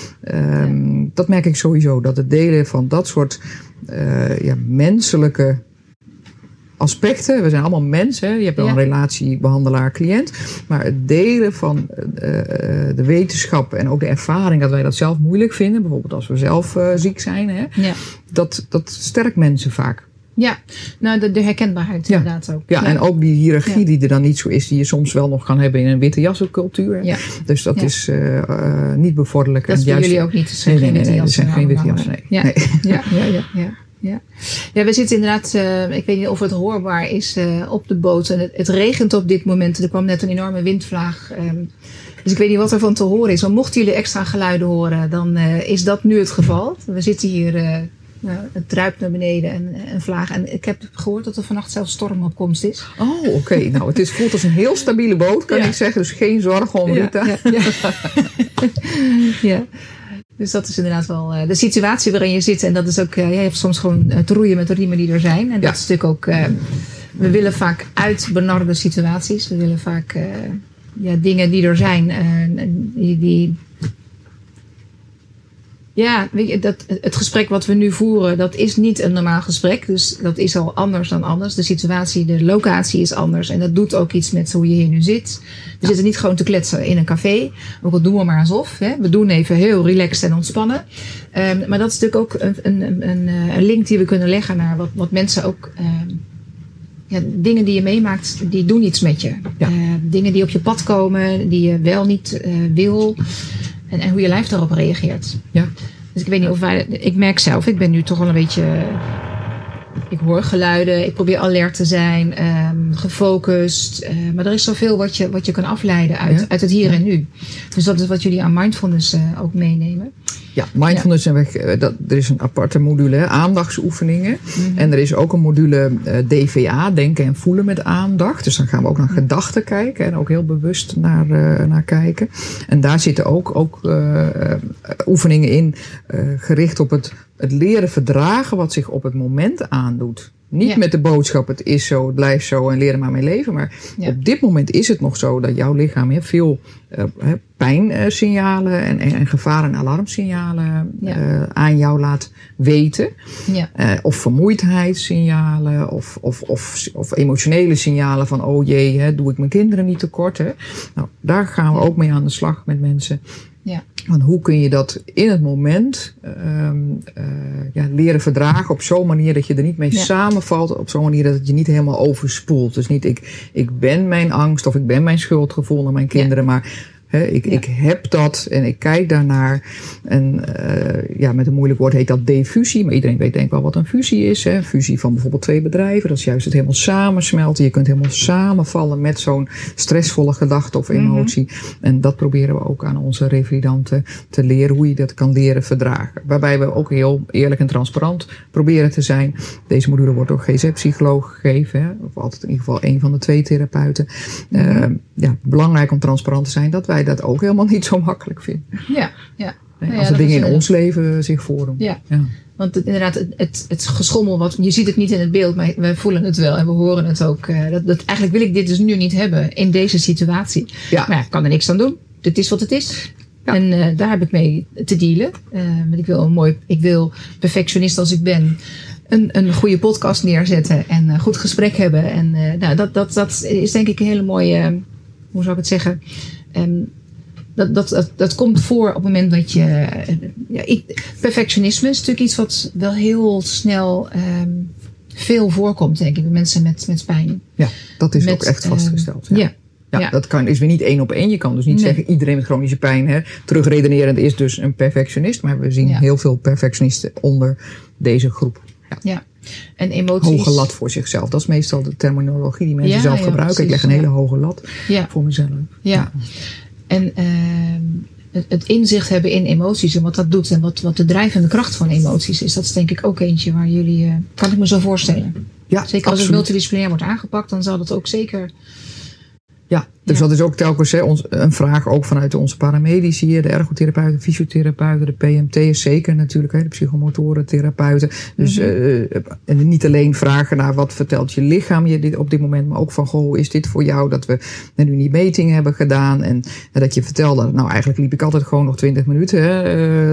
Dat merk ik sowieso. Dat het delen van dat soort menselijke aspecten. We zijn allemaal mensen. Hè? Je hebt wel een relatie, behandelaar, cliënt. Maar het delen van de wetenschap en ook de ervaring dat wij dat zelf moeilijk vinden. Bijvoorbeeld als we zelf ziek zijn. Hè? Ja. Dat sterkt mensen vaak. Ja, nou de herkenbaarheid inderdaad ook. Ja, en ook die hiërarchie die er dan niet zo is. Die je soms wel nog kan hebben in een witte jassencultuur. Ja. Dus dat is niet bevorderlijk. Dat zijn jullie ook niet. Er zijn geen witte jassen. Ja. Ja, we zitten inderdaad, ik weet niet of het hoorbaar is, op de boot. En het regent op dit moment. Er kwam net een enorme windvlaag. Dus ik weet niet wat er van te horen is. Maar mochten jullie extra geluiden horen, dan is dat nu het geval. We zitten hier, het druipt naar beneden en vlaag. En ik heb gehoord dat er vannacht zelfs storm op komst is. Oh, oké. Nou, het voelt als een heel stabiele boot, kan ik zeggen. Dus geen zorgen om Rita. Ja. Dus dat is inderdaad wel de situatie waarin je zit. En dat is ook, je hebt soms gewoon te roeien met de riemen die er zijn. En dat is natuurlijk ook, we willen vaak uit benarde situaties. We willen vaak dingen die er zijn. Weet je, het gesprek wat we nu voeren, dat is niet een normaal gesprek. Dus dat is al anders dan anders. De situatie, de locatie is anders. En dat doet ook iets met hoe je hier nu zit. We zitten niet gewoon te kletsen in een café. Ook al doen we maar alsof. Hè. We doen even heel relaxed en ontspannen. Maar dat is natuurlijk ook een link die we kunnen leggen naar wat mensen ook... dingen die je meemaakt, die doen iets met je. Ja. Dingen die op je pad komen, die je wel niet wil... En hoe je lijf daarop reageert. Ja. Dus ik weet niet of wij... Ik merk zelf, ik ben nu toch wel een beetje... Ik hoor geluiden, ik probeer alert te zijn, gefocust. Maar er is zoveel wat je kan afleiden uit het hier en nu. Dus dat is wat jullie aan mindfulness ook meenemen. Ja, mindfulness er is een aparte module, hè, aandachtsoefeningen. Mm-hmm. En er is ook een module DVA, denken en voelen met aandacht. Dus dan gaan we ook naar gedachten kijken en ook heel bewust naar kijken. En daar zitten ook oefeningen in gericht op het leren verdragen wat zich op het moment aandoet. Niet met de boodschap, het is zo, het blijft zo en leer er maar mee leven. Maar op dit moment is het nog zo dat jouw lichaam veel pijnsignalen en gevaar- en alarmsignalen aan jou laat weten. Ja. Of vermoeidheidssignalen of emotionele signalen van oh jee, doe ik mijn kinderen niet tekort. Hè? Nou, daar gaan we ook mee aan de slag met mensen. Ja. Want hoe kun je dat in het moment leren verdragen op zo'n manier dat je er niet mee samenvalt. Op zo'n manier dat het je niet helemaal overspoelt. Dus niet ik ben mijn angst of ik ben mijn schuldgevoel naar mijn kinderen. Maar ik heb dat en ik kijk daarnaar. En met een moeilijk woord heet dat defusie. Maar iedereen weet denk ik wel wat een fusie is. Hè? Fusie van bijvoorbeeld 2 bedrijven. Dat is juist het helemaal samensmelten. Je kunt helemaal samenvallen met zo'n stressvolle gedachte of emotie. Mm-hmm. En dat proberen we ook aan onze revalidanten te leren. Hoe je dat kan leren verdragen. Waarbij we ook heel eerlijk en transparant proberen te zijn. Deze module wordt door GZ-psycholoog gegeven. Hè? Of altijd in ieder geval 1 van de 2 therapeuten. Belangrijk om transparant te zijn. Dat wij dat ook helemaal niet zo makkelijk vinden. Ja. Als er dingen in ons leven zich voordoen. Ja. Want inderdaad, het geschommel, je ziet het niet in het beeld, maar we voelen het wel en we horen het ook. Eigenlijk wil ik dit dus nu niet hebben in deze situatie. Ja. Maar ik kan er niks aan doen. Dit is wat het is. Ja. En daar heb ik mee te dealen. Ik wil perfectionist als ik ben. Een goede podcast neerzetten en een goed gesprek hebben. En dat is denk ik een hele mooie, hoe zou ik het zeggen? Dat komt voor op het moment dat je... perfectionisme is natuurlijk iets wat wel heel snel veel voorkomt, denk ik, bij mensen met pijn. Ja, dat is ook echt vastgesteld. Dat is weer niet 1 op 1. Je kan dus niet zeggen, iedereen met chronische pijn, terugredenerend is dus een perfectionist. Maar we zien heel veel perfectionisten onder deze groep. Ja. En emoties. Hoge lat voor zichzelf. Dat is meestal de terminologie die mensen zelf gebruiken. Precies, ik leg een hele hoge lat voor mezelf. Ja. En het inzicht hebben in emoties en wat dat doet en wat de drijvende kracht van emoties is. Dat is denk ik ook eentje waar jullie, kan ik me zo voorstellen. Ja, zeker als het multidisciplinair wordt aangepakt, dan zal dat ook zeker... Ja, dus dat is ook telkens een vraag ook vanuit onze paramedici hier. De ergotherapeuten, fysiotherapeuten, de PMT'ers zeker natuurlijk. De psychomotorentherapeuten. Dus niet alleen vragen naar wat vertelt je lichaam je dit op dit moment. Maar ook van, goh, is dit voor jou dat we nu die meting hebben gedaan. En dat je vertelde, nou eigenlijk liep ik altijd gewoon nog 20 minuten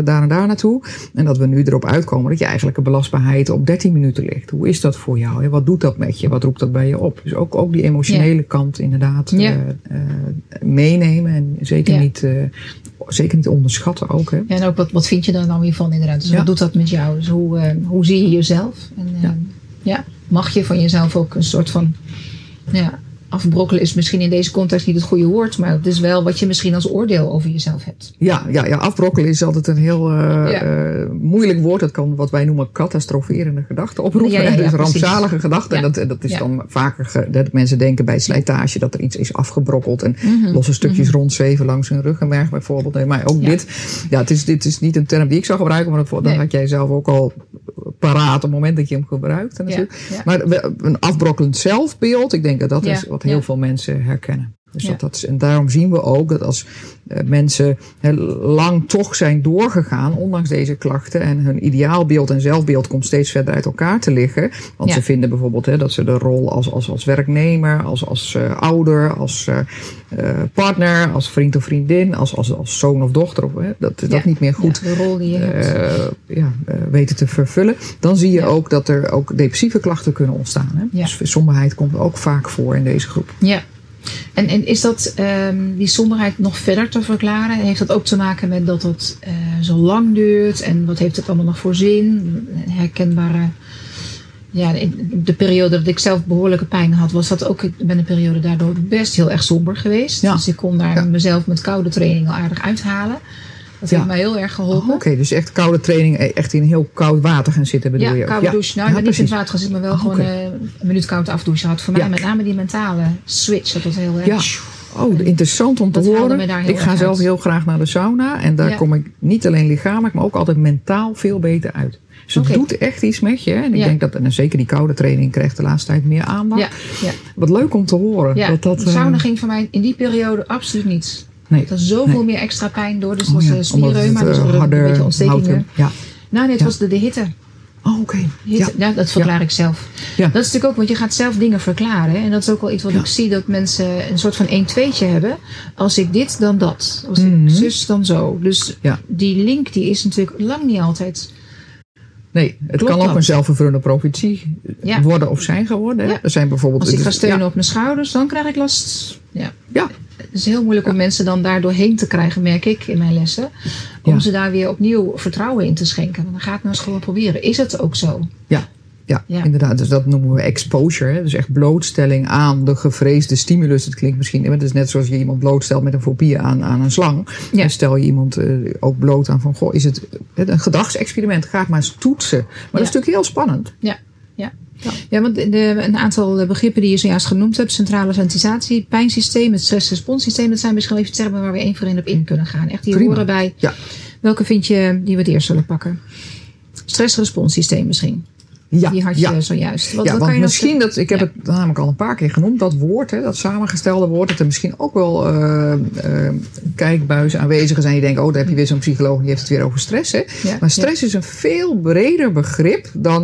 daar en daar naartoe. En dat we nu erop uitkomen dat je eigenlijk een belastbaarheid op 13 minuten ligt. Hoe is dat voor jou? Wat doet dat met je? Wat roept dat bij je op? Dus ook die emotionele kant inderdaad... Ja. Meenemen en zeker, zeker niet onderschatten ook. Hè? Ja, en ook wat vind je daar dan weer van inderdaad? Dus wat doet dat met jou? Dus hoe zie je jezelf? En, mag je van jezelf ook een soort van... afbrokkelen is misschien in deze context niet het goede woord, maar het is wel wat je misschien als oordeel over jezelf hebt. Ja, afbrokkelen is altijd een heel moeilijk woord. Dat kan wat wij noemen catastroferende gedachten oproepen. Dus rampzalige gedachten. Ja. En dat is dan vaker dat mensen denken bij slijtage dat er iets is afgebrokkeld en losse stukjes rondzweven langs hun ruggenmerg bijvoorbeeld. Nee, maar ook dit. Ja, dit is niet een term die ik zou gebruiken, maar dat had jij zelf ook al paraat op het moment dat je hem gebruikt. Natuurlijk. Ja. Maar een afbrokkelend zelfbeeld, ik denk dat is wat heel veel mensen herkennen. Dus en daarom zien we ook dat als mensen lang toch zijn doorgegaan, ondanks deze klachten, en hun ideaalbeeld en zelfbeeld komt steeds verder uit elkaar te liggen. Want ze vinden bijvoorbeeld dat ze de rol als werknemer, als ouder, als partner, als vriend of vriendin, als zoon of dochter, dat niet meer goed de rol die je hebt. Weten te vervullen. Dan zie je ook dat er ook depressieve klachten kunnen ontstaan. Hè? Ja. Dus somberheid komt ook vaak voor in deze groep. Ja. En is dat die somberheid nog verder te verklaren? Heeft dat ook te maken met dat het zo lang duurt? En wat heeft het allemaal nog voor zin? Herkenbare... Ja, in de periode dat ik zelf behoorlijke pijn had, was dat ook... Ik ben een periode daardoor best heel erg somber geweest. Ja. Dus ik kon daar mezelf met koude training al aardig uithalen. Dat heeft mij heel erg geholpen. Oké, dus echt koude training, echt in heel koud water gaan zitten bedoel je? Koude douche. Nou, ik ben niet in het water gaan zitten, maar wel gewoon een minuut koud afdouchen. Had voor mij met name die mentale switch, dat was heel erg... interessant om te horen. Ik ga zelf heel graag naar de sauna. En daar kom ik niet alleen lichamelijk, maar ook altijd mentaal veel beter uit. Dus het doet echt iets met je. Hè? En ik denk dat, en zeker die koude training krijgt de laatste tijd meer aandacht. Ja. Wat leuk om te horen. Ja. De sauna ging voor mij in die periode absoluut niets. Nee, er is zoveel meer extra pijn door. Dus dat was spierreuma, dus een beetje ontstekingen. Nou, het was de hitte. Oh, oké. Ja. Ja, dat verklaar ik zelf. Ja. Dat is natuurlijk ook, want je gaat zelf dingen verklaren. En dat is ook wel iets wat ik zie, dat mensen een soort van 1-2'tje hebben. Als ik dit, dan dat. Als ik zus, dan zo. Dus die link die is natuurlijk lang niet altijd... Nee, het kan ook een zelfvervullende profetie worden of zijn geworden. Hè? Ja. Er zijn bijvoorbeeld, als ik ga steunen op mijn schouders, dan krijg ik last. Ja. Het is heel moeilijk om mensen dan daar doorheen te krijgen, merk ik in mijn lessen. Om ze daar weer opnieuw vertrouwen in te schenken. Dan ga ik nou eens gewoon proberen. Is het ook zo? Ja, inderdaad. Dus dat noemen we exposure. Hè? Dus echt blootstelling aan de gevreesde stimulus. Het klinkt misschien... Het is net zoals je iemand blootstelt met een fobie aan een slang. Ja. En stel je iemand ook bloot aan van... Goh, is het een gedragsexperiment? Ga het maar eens toetsen. Maar dat is natuurlijk heel spannend. Ja, want een aantal begrippen die je zojuist genoemd hebt... centrale ventilatie, pijnsysteem, het stress-responssysteem... dat zijn misschien wel even termen waar we één voor één op in kunnen gaan. Echt, die horen bij. Ja. Welke vind je die we het eerst zullen pakken? Stress-responssysteem misschien. Ja, die had je zojuist. Wat want kan je misschien dat... Ik heb het namelijk al een paar keer genoemd. Dat woord, dat samengestelde woord... dat er misschien ook wel kijkbuizen aanwezig zijn... die denken, daar heb je weer zo'n psycholoog... die heeft het weer over stress. Hè? Ja, maar stress is een veel breder begrip... dan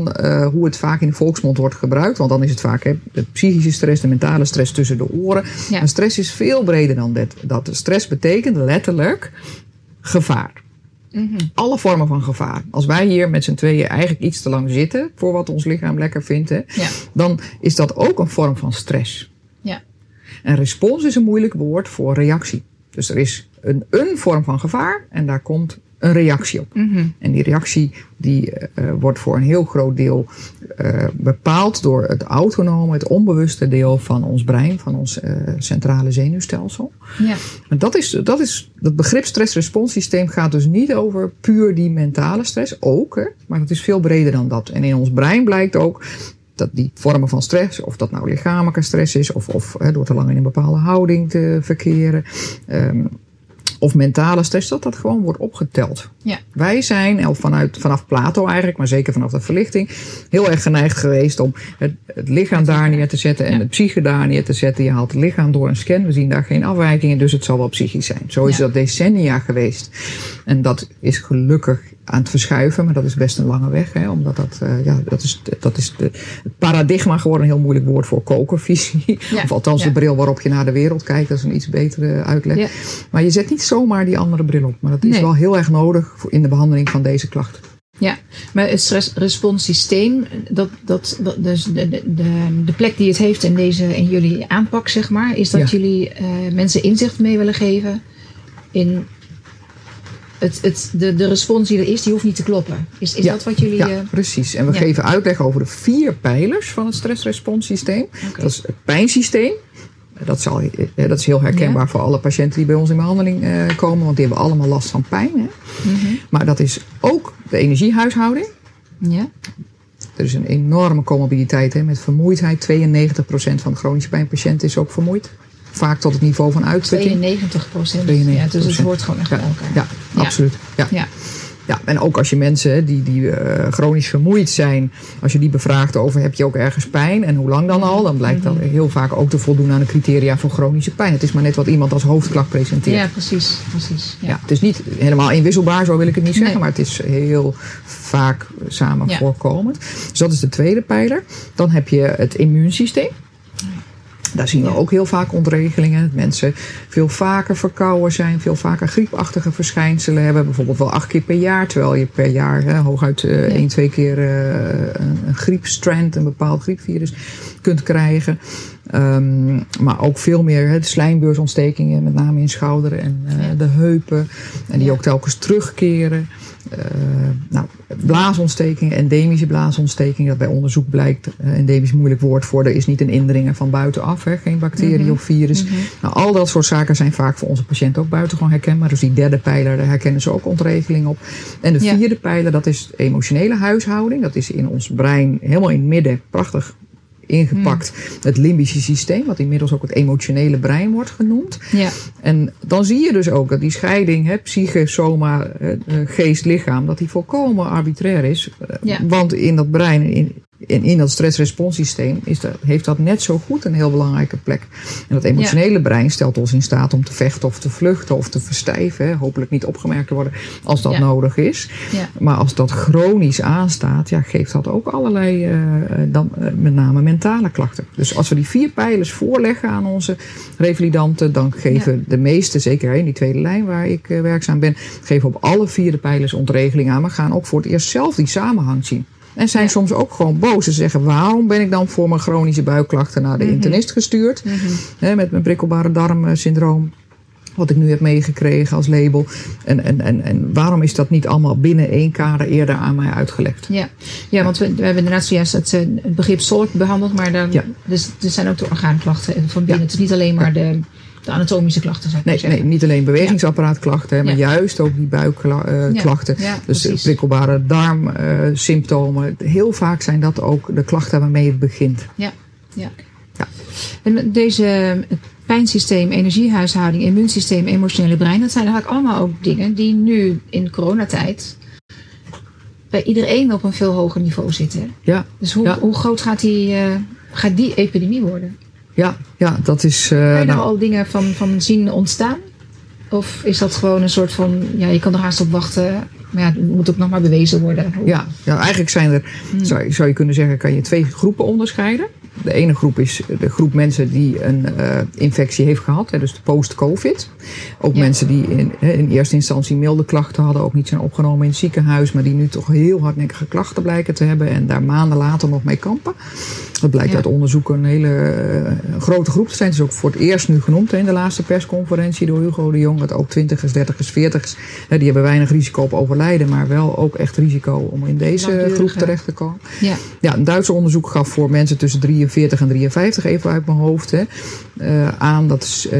hoe het vaak in de volksmond wordt gebruikt. Want dan is het vaak de psychische stress... de mentale stress tussen de oren. Ja. Maar stress is veel breder dan dat. Stress betekent letterlijk gevaar. Alle vormen van gevaar. Als wij hier met z'n tweeën eigenlijk iets te lang zitten... voor wat ons lichaam lekker vindt... Hè, dan is dat ook een vorm van stress. Ja. En respons is een moeilijk woord voor reactie. Dus er is een vorm van gevaar... en daar komt een reactie op. En die reactie wordt voor een heel groot deel... bepaald door het autonome... het onbewuste deel van ons brein... van ons centrale zenuwstelsel. Ja. En dat begrip stress-responssysteem... gaat dus niet over puur die mentale stress. Ook, hè? Maar dat is veel breder dan dat. En in ons brein blijkt ook... dat die vormen van stress, of dat nou lichamelijke stress is... of door te lang in een bepaalde houding te verkeren... of mentale stress, dat gewoon wordt opgeteld. Ja. Wij zijn, vanaf Plato eigenlijk, maar zeker vanaf de verlichting... heel erg geneigd geweest om het lichaam daar neer te zetten... en het psyche daar neer te zetten. Je haalt het lichaam door een scan, we zien daar geen afwijkingen... dus het zal wel psychisch zijn. Zo is dat decennia geweest. En dat is gelukkig aan het verschuiven, maar dat is best een lange weg. Hè, omdat dat is het paradigma geworden, een heel moeilijk woord voor kokervisie. Ja. Of althans de bril waarop je naar de wereld kijkt, dat is een iets betere uitleg. Ja. Maar je zet niet zomaar die andere bril op. Maar dat is wel heel erg nodig in de behandeling van deze klachten. Ja, maar het stressresponssysteem, dus de plek die het heeft in jullie aanpak, zeg maar, is dat jullie mensen inzicht mee willen geven in... De respons die er is, die hoeft niet te kloppen. Is dat wat jullie... Ja, precies. En we geven uitleg over de 4 pijlers van het stressresponssysteem. Okay. Dat is het pijnsysteem. Dat is heel herkenbaar voor alle patiënten die bij ons in behandeling komen. Want die hebben allemaal last van pijn. Hè? Maar dat is ook de energiehuishouding. Ja. Er is een enorme comorbiditeit met vermoeidheid. 92% van de chronische pijnpatiënten is ook vermoeid. Vaak tot het niveau van uitputting. 92%. Ja, dus het hoort gewoon echt bij elkaar. Ja, absoluut. Ja, en ook als je mensen die chronisch vermoeid zijn... als je die bevraagt over heb je ook ergens pijn en hoe lang dan al... dan blijkt dat heel vaak ook te voldoen aan de criteria voor chronische pijn. Het is maar net wat iemand als hoofdklacht presenteert. Ja, precies. Ja. Ja, het is niet helemaal inwisselbaar, zo wil ik het niet zeggen... maar het is heel vaak samen voorkomend. Dus dat is de tweede pijler. Dan heb je het immuunsysteem. Daar zien we ook heel vaak ontregelingen. Dat mensen veel vaker verkouden zijn. Veel vaker griepachtige verschijnselen hebben. Bijvoorbeeld wel 8 keer per jaar. Terwijl je per jaar hooguit 1-2 keer een griepstrand. Een bepaald griepvirus kunt krijgen. Maar ook veel meer de slijmbeursontstekingen. Met name in schouderen en de heupen. En die ook telkens terugkeren. Blaasontstekingen, endemische blaasontstekingen. Dat bij onderzoek blijkt, endemisch moeilijk woord voor. Er is niet een indringer van buitenaf, geen bacterie of virus. Al dat soort zaken zijn vaak voor onze patiënten ook buitengewoon herkenbaar. Dus die derde pijler, daar herkennen ze ook ontregeling op. En de vierde pijler, dat is emotionele huishouding. Dat is in ons brein helemaal in het midden, prachtig ingepakt. Het limbische systeem, wat inmiddels ook het emotionele brein wordt genoemd. Ja. En dan zie je dus ook dat die scheiding, psyche, soma, geest, lichaam... dat die volkomen arbitrair is. Want in dat brein, In dat stressresponssysteem heeft dat net zo goed een heel belangrijke plek. En dat emotionele brein stelt ons in staat om te vechten of te vluchten of te verstijven. Hè. Hopelijk niet opgemerkt te worden als dat nodig is. Ja. Maar als dat chronisch aanstaat, geeft dat ook allerlei, met name mentale klachten. Dus als we die 4 pijlers voorleggen aan onze revalidanten, dan geven de meeste, zeker in die tweede lijn waar ik werkzaam ben, geven op alle 4 de pijlers ontregeling aan. Maar gaan ook voor het eerst zelf die samenhang zien. En zijn soms ook gewoon boos. Ze zeggen, waarom ben ik dan voor mijn chronische buikklachten naar de internist gestuurd? Mm-hmm. Met mijn prikkelbare darmsyndroom. Wat ik nu heb meegekregen als label. En waarom is dat niet allemaal binnen 1 kader eerder aan mij uitgelegd? Ja, ja, want we hebben inderdaad zojuist het begrip zorg behandeld. Maar dan, dus, er zijn ook de orgaanklachten van binnen. Ja. Het is niet alleen maar de anatomische klachten, zou ik zeggen. Nee, niet alleen bewegingsapparaatklachten, maar juist ook die buikklachten. Ja, dus prikkelbare darmsymptomen. Heel vaak zijn dat ook de klachten waarmee het begint. Ja. En deze pijnsysteem, energiehuishouding, immuunsysteem, emotionele brein, dat zijn eigenlijk allemaal ook dingen die nu in coronatijd bij iedereen op een veel hoger niveau zitten. Ja. Dus hoe groot gaat die epidemie worden? Ja, dat is... Kan je al dingen van zien ontstaan? Of is dat gewoon een soort van... Ja, je kan er haast op wachten. Maar het moet ook nog maar bewezen worden. Ja, eigenlijk zijn er... Zou je kunnen zeggen, kan je 2 groepen onderscheiden. De ene groep is de groep mensen die een infectie heeft gehad. Hè, dus de post-covid. Ook mensen die in eerste instantie milde klachten hadden. Ook niet zijn opgenomen in het ziekenhuis. Maar die nu toch heel hardnekkige klachten blijken te hebben. En daar maanden later nog mee kampen. Dat blijkt uit onderzoek een hele grote groep te zijn. Het is ook voor het eerst nu genoemd in de laatste persconferentie door Hugo de Jonge. Dat ook 20ers, 30ers, 40ers. Die hebben weinig risico op overlijden. Maar wel ook echt risico om in deze groep terecht te komen. Ja, een Duitse onderzoek gaf voor mensen tussen 43 en 53, even uit mijn hoofd, aan dat 36%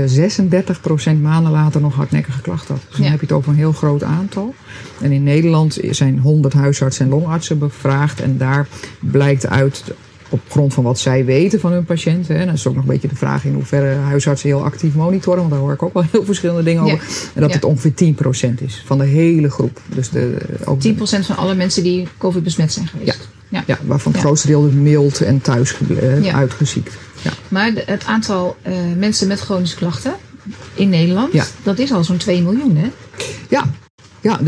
maanden later nog hardnekkige klachten had. Dus dan heb je het over een heel groot aantal. En in Nederland zijn 100 huisartsen en longartsen bevraagd. En daar blijkt uit... op grond van wat zij weten van hun patiënten. En dat is ook nog een beetje de vraag in hoeverre huisartsen heel actief monitoren. Want daar hoor ik ook wel heel verschillende dingen over. En dat het ongeveer 10% is van de hele groep. Dus 10% van alle mensen die COVID besmet zijn geweest. Ja, waarvan het grootste deel mild en thuis uitgeziekt. Ja. Maar het aantal mensen met chronische klachten in Nederland... dat is al zo'n 2 miljoen, hè? Ja,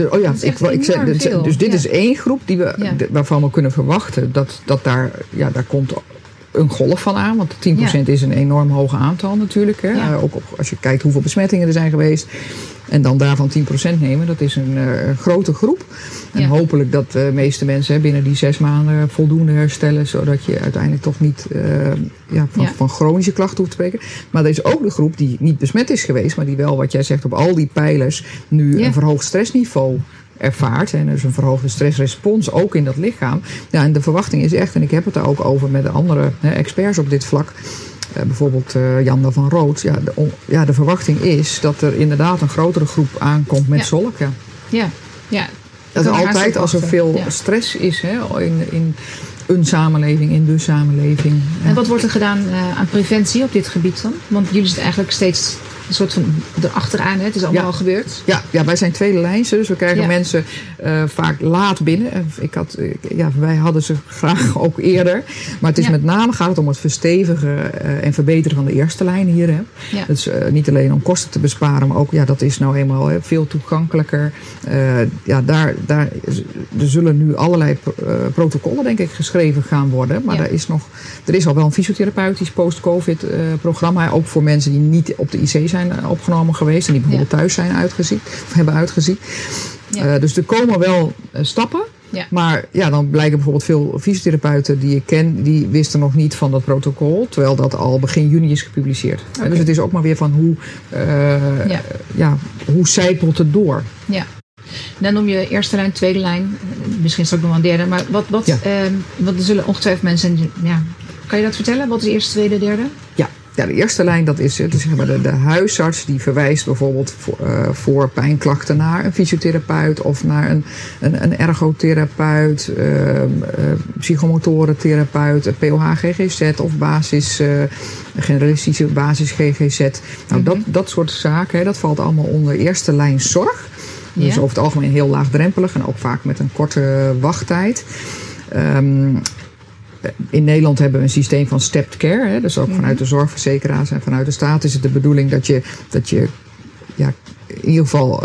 ik zei, dus dit is 1 groep die we, waarvan we kunnen verwachten dat daar komt een golf van aan. Want 10% is een enorm hoog aantal natuurlijk. Hè. Ook als je kijkt hoeveel besmettingen er zijn geweest. En dan daarvan 10% nemen, dat is een grote groep. En hopelijk dat de meeste mensen binnen die 6 maanden voldoende herstellen. Zodat je uiteindelijk toch niet van chronische klachten hoeft te spreken. Maar er is ook de groep die niet besmet is geweest. Maar die wel, wat jij zegt, op al die pijlers nu een verhoogd stressniveau ervaart. En dus een verhoogde stressrespons ook in dat lichaam. Ja, en de verwachting is echt, en ik heb het daar ook over met de andere experts op dit vlak. Bijvoorbeeld Jan van Rood. De verwachting is dat er inderdaad een grotere groep aankomt met zolk. Dat is altijd als er veel stress is in een samenleving, in de samenleving. En wat wordt er gedaan aan preventie op dit gebied dan? Want jullie zitten eigenlijk steeds... een soort van erachteraan, het is allemaal al gebeurd. Ja, wij zijn tweede lijns, dus we krijgen mensen vaak laat binnen. Wij hadden ze graag ook eerder. Maar het is met name gaat het om het verstevigen en verbeteren van de eerste lijn hier. Hè. Ja. Dus niet alleen om kosten te besparen, maar ook, dat is nou eenmaal veel toegankelijker. Er zullen nu allerlei protocollen, denk ik, geschreven gaan worden. Maar er is al wel een fysiotherapeutisch post-covid programma. Ook voor mensen die niet op de IC zijn opgenomen geweest en die bijvoorbeeld thuis zijn uitgeziekt of hebben uitgeziekt. Dus er komen wel stappen. Maar dan blijken bijvoorbeeld veel fysiotherapeuten die ik ken, die wisten nog niet van dat protocol, terwijl dat al begin juni is gepubliceerd. Okay. Dus het is ook maar weer van hoe zijpelt het door. Ja. Dan noem je eerste lijn, tweede lijn, misschien is het ook nog een derde, maar wat er zullen ongetwijfeld mensen, kan je dat vertellen? Wat is eerste, tweede, derde? Ja, de eerste lijn, dat is de huisarts die verwijst bijvoorbeeld voor pijnklachten naar een fysiotherapeut of naar een ergotherapeut, psychomotorentherapeut, POH-GGZ of generalistische basis-GGZ. Nou, dat soort zaken, dat valt allemaal onder eerste lijn zorg. Dus over het algemeen heel laagdrempelig en ook vaak met een korte wachttijd. In Nederland hebben we een systeem van stepped care. Hè? Dus ook vanuit de zorgverzekeraars en vanuit de staat is het de bedoeling dat je ja, in ieder geval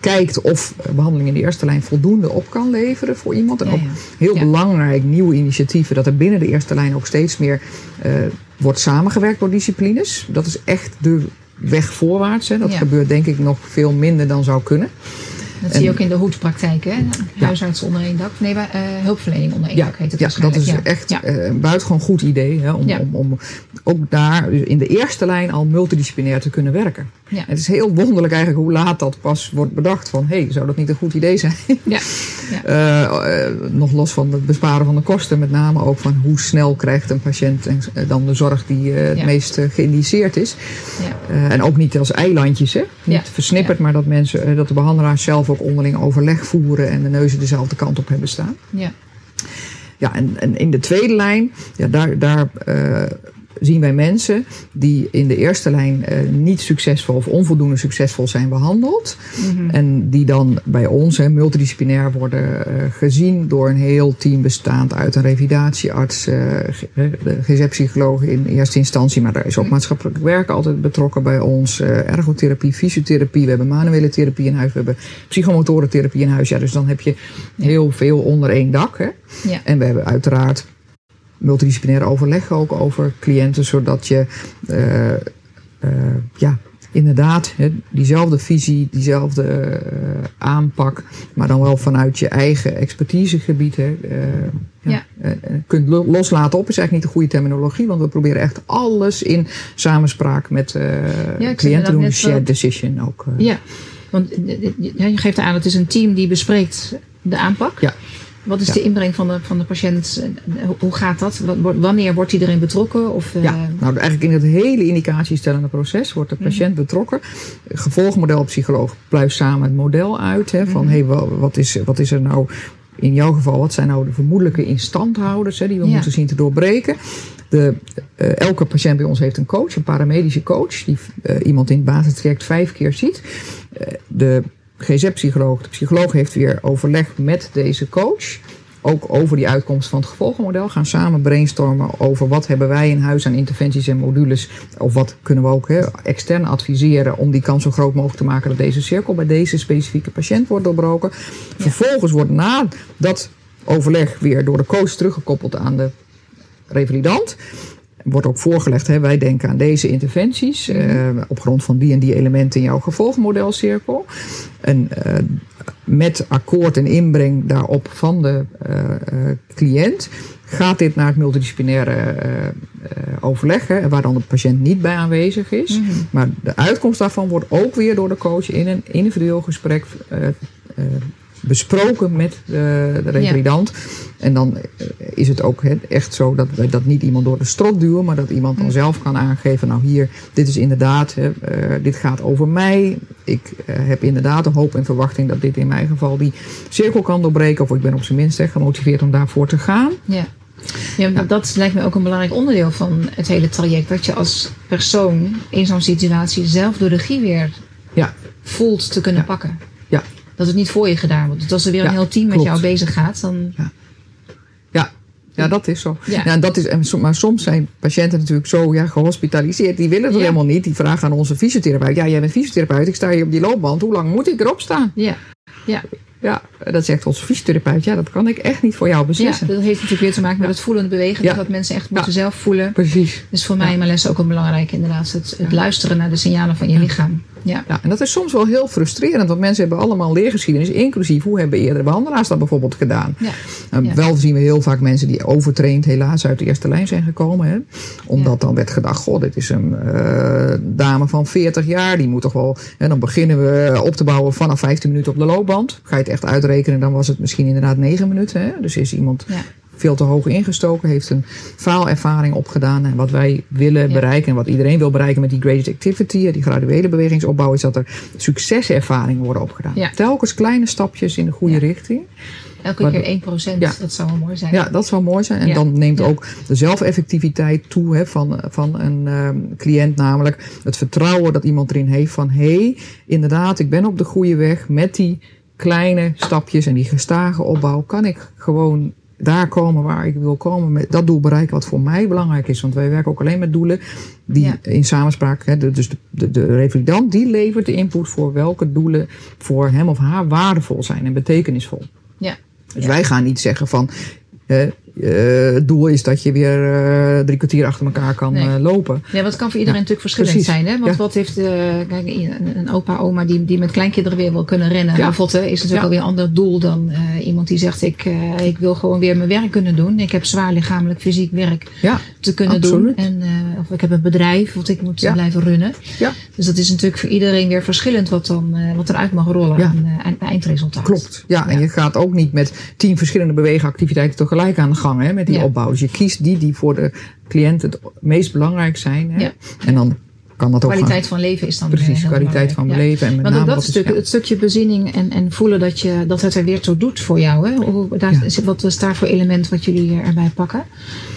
kijkt of behandeling in de eerste lijn voldoende op kan leveren voor iemand. En ook heel belangrijk nieuwe initiatieven dat er binnen de eerste lijn ook steeds meer wordt samengewerkt door disciplines. Dat is echt de weg voorwaarts. Hè. Dat gebeurt denk ik nog veel minder dan zou kunnen. Dat zie je ook in de hoedpraktijk, hè? Huisarts onder één dak. Nee, maar hulpverlening onder één dak heet het waarschijnlijk. Dat is echt een buitengewoon goed idee. Hè, om ook daar in de eerste lijn al multidisciplinair te kunnen werken. Ja. Het is heel wonderlijk eigenlijk hoe laat dat pas wordt bedacht. Van, hé, zou dat niet een goed idee zijn? Ja. Ja. Nog los van het besparen van de kosten. Met name ook van hoe snel krijgt een patiënt dan de zorg die het meest geïndiceerd is. Ja. En ook niet als eilandjes, hè? Niet versnipperd, maar dat mensen, dat de behandelaars zelf ook onderling overleg voeren en de neuzen dezelfde kant op hebben staan. Ja. Ja, en in de tweede lijn, ja, daar zien wij mensen die in de eerste lijn niet succesvol of onvoldoende succesvol zijn behandeld. Mm-hmm. En die dan bij ons multidisciplinair worden gezien door een heel team bestaand uit een revidatiearts, GZ-psycholoog in eerste instantie, maar daar is ook maatschappelijk werk altijd betrokken bij ons. Ergotherapie, fysiotherapie, we hebben manuele therapie in huis, we hebben psychomotorentherapie in huis. Ja, dus dan heb je heel veel onder één dak. Hè? Ja. En we hebben uiteraard multidisciplinair overleg ook over cliënten, zodat je inderdaad diezelfde visie, diezelfde aanpak, maar dan wel vanuit je eigen expertisegebied kunt loslaten op. Is eigenlijk niet de goede terminologie, want we proberen echt alles in samenspraak met cliënten te doen. Shared decision ook. Ja, want je geeft aan, het is een team die bespreekt de aanpak. Ja. Wat is de inbreng van de patiënt? Hoe gaat dat? Wanneer wordt iedereen betrokken? Of, eigenlijk in het hele indicatiestellende proces wordt de patiënt betrokken. Gevolgmodel, psycholoog pluist samen het model uit. Hè, van wat is er nou in jouw geval? Wat zijn nou de vermoedelijke instandhouders die we moeten zien te doorbreken? Elke patiënt bij ons heeft een coach, een paramedische coach. Die iemand in het basistraject 5 keer ziet. De psycholoog heeft weer overleg met deze coach. Ook over die uitkomst van het gevolgenmodel. Gaan samen brainstormen over wat hebben wij in huis aan interventies en modules. Of wat kunnen we ook extern adviseren om die kans zo groot mogelijk te maken dat deze cirkel bij deze specifieke patiënt wordt doorbroken. Vervolgens wordt na dat overleg weer door de coach teruggekoppeld aan de revalidant. Wordt ook voorgelegd, wij denken aan deze interventies op grond van die en die elementen in jouw gevolgmodelcirkel. En met akkoord en inbreng daarop van de cliënt gaat dit naar het multidisciplinaire overleg, waar dan de patiënt niet bij aanwezig is. Mm-hmm. Maar de uitkomst daarvan wordt ook weer door de coach in een individueel gesprek besproken met de revalidant. Ja. En dan is het ook echt zo dat we dat niet iemand door de strot duwen, maar dat iemand dan zelf kan aangeven, nou hier, dit is inderdaad, dit gaat over mij. Ik heb inderdaad de hoop en verwachting dat dit in mijn geval die cirkel kan doorbreken. Of ik ben op zijn minst gemotiveerd om daarvoor te gaan. Ja. Ja, dat lijkt me ook een belangrijk onderdeel van het hele traject. Dat je als persoon in zo'n situatie zelf door de regie weer voelt te kunnen pakken. Ja. Dat het niet voor je gedaan wordt. Dus als er weer een heel team met jou bezig gaat, dan... Ja, dat is zo. Ja. Ja, en dat is, maar soms zijn patiënten natuurlijk zo gehospitaliseerd. Die willen het helemaal niet. Die vragen aan onze fysiotherapeut. Ja, jij bent fysiotherapeut. Ik sta hier op die loopband. Hoe lang moet ik erop staan? Ja, dat zegt onze fysiotherapeut. Ja, dat kan ik echt niet voor jou beslissen. Ja, dat heeft natuurlijk weer te maken met het voelend bewegen. Dus dat mensen echt moeten zelf voelen. Precies. Dus voor mij in mijn les ook een belangrijk inderdaad. Het luisteren naar de signalen van je lichaam. Ja. Ja, en dat is soms wel heel frustrerend. Want mensen hebben allemaal leergeschiedenis. Inclusief hoe hebben eerdere behandelaars dat bijvoorbeeld gedaan. Ja. Wel zien we heel vaak mensen die overtraind helaas uit de eerste lijn zijn gekomen. Hè? Omdat dan werd gedacht, goh, dit is een dame van 40 jaar. Die moet toch wel... En dan beginnen we op te bouwen vanaf 15 minuten op de loopband. Ga je het echt uitrekenen, dan was het misschien inderdaad 9 minuten. Hè? Dus is iemand veel te hoog ingestoken, heeft een faalervaring opgedaan. En wat wij willen bereiken en wat iedereen wil bereiken met die graded activity, die graduele bewegingsopbouw, is dat er succeservaringen worden opgedaan. Ja. Telkens kleine stapjes in de goede richting. Elke keer 1%, dat zou wel mooi zijn. Ja, dat zou mooi zijn. En dan neemt ook de zelfeffectiviteit toe van een cliënt. Namelijk het vertrouwen dat iemand erin heeft van, hé, inderdaad, ik ben op de goede weg met die kleine stapjes en die gestage opbouw kan ik gewoon daar komen waar ik wil komen. Met dat doel bereiken wat voor mij belangrijk is. Want wij werken ook alleen met doelen die in samenspraak... Dus de revalidant die levert de input voor welke doelen voor hem of haar waardevol zijn en betekenisvol. Ja. Dus wij gaan niet zeggen van... het doel is dat je weer 3 kwartier achter elkaar kan lopen. Ja, dat kan voor iedereen natuurlijk verschillend zijn. Hè? Want wat heeft kijk, een opa, oma die met kleinkinderen weer wil kunnen rennen en votten, is natuurlijk alweer een ander doel dan iemand die zegt ik wil gewoon weer mijn werk kunnen doen. Ik heb zwaar lichamelijk fysiek werk te kunnen doen. En, of ik heb een bedrijf wat ik moet blijven runnen. Ja. Dus dat is natuurlijk voor iedereen weer verschillend wat, dan, wat eruit mag rollen aan het eindresultaat. Klopt. Ja, en je gaat ook niet met 10 verschillende beweegactiviteiten tegelijk aan de gang, hè, met die opbouw. Dus je kiest die voor de cliënt het meest belangrijk zijn. Hè? Ja. En dan kan dat ook kwaliteit van leven is dan precies, kwaliteit van leven. En met name dat het stukje bezinning en voelen dat het er weer toe doet voor jou. Hè? Wat is daar voor element wat jullie erbij pakken?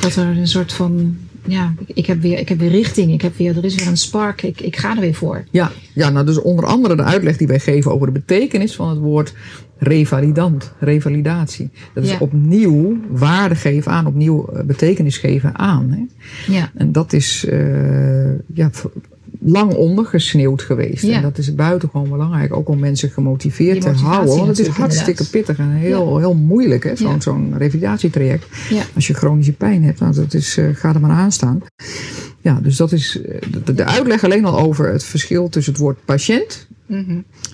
Dat er een soort van... Ja, ik heb weer richting. Er is weer een spark. Ik ga er weer voor. Ja, nou dus onder andere de uitleg die wij geven over de betekenis van het woord revalidant, revalidatie. Dat is opnieuw waarde geven aan, opnieuw betekenis geven aan. Hè? Ja. En dat is lang ondergesneeuwd geweest. Ja. En dat is buitengewoon belangrijk. Ook om mensen gemotiveerd te houden. Want het is hartstikke pittig en heel moeilijk. Hè? Zo'n revalidatietraject. Ja. Als je chronische pijn hebt, nou, dat is, ga er maar aan staan. Ja, dus dat is de uitleg alleen al over het verschil tussen het woord patiënt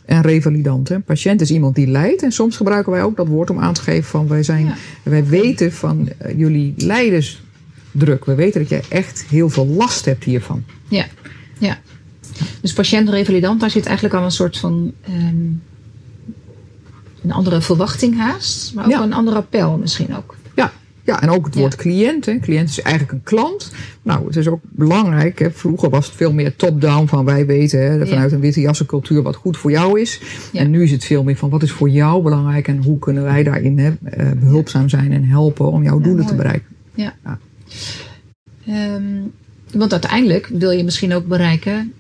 en revalidant. Hè. Patiënt is iemand die lijdt. En soms gebruiken wij ook dat woord om aan te geven van wij weten van jullie lijdensdruk. We weten dat jij echt heel veel last hebt hiervan. Ja. Ja, dus patiënt-revalidant, daar zit eigenlijk al een soort van een andere verwachting haast, maar ook een ander appel misschien ook. Ja, en ook het woord cliënt. Hè. Cliënt is eigenlijk een klant. Nou, het is ook belangrijk. Hè. Vroeger was het veel meer top-down van wij weten hè, vanuit een witte jassencultuur wat goed voor jou is. Ja. En nu is het veel meer van wat is voor jou belangrijk en hoe kunnen wij daarin hè, behulpzaam zijn en helpen om jouw doelen te bereiken. Ja. Want uiteindelijk wil je misschien ook bereiken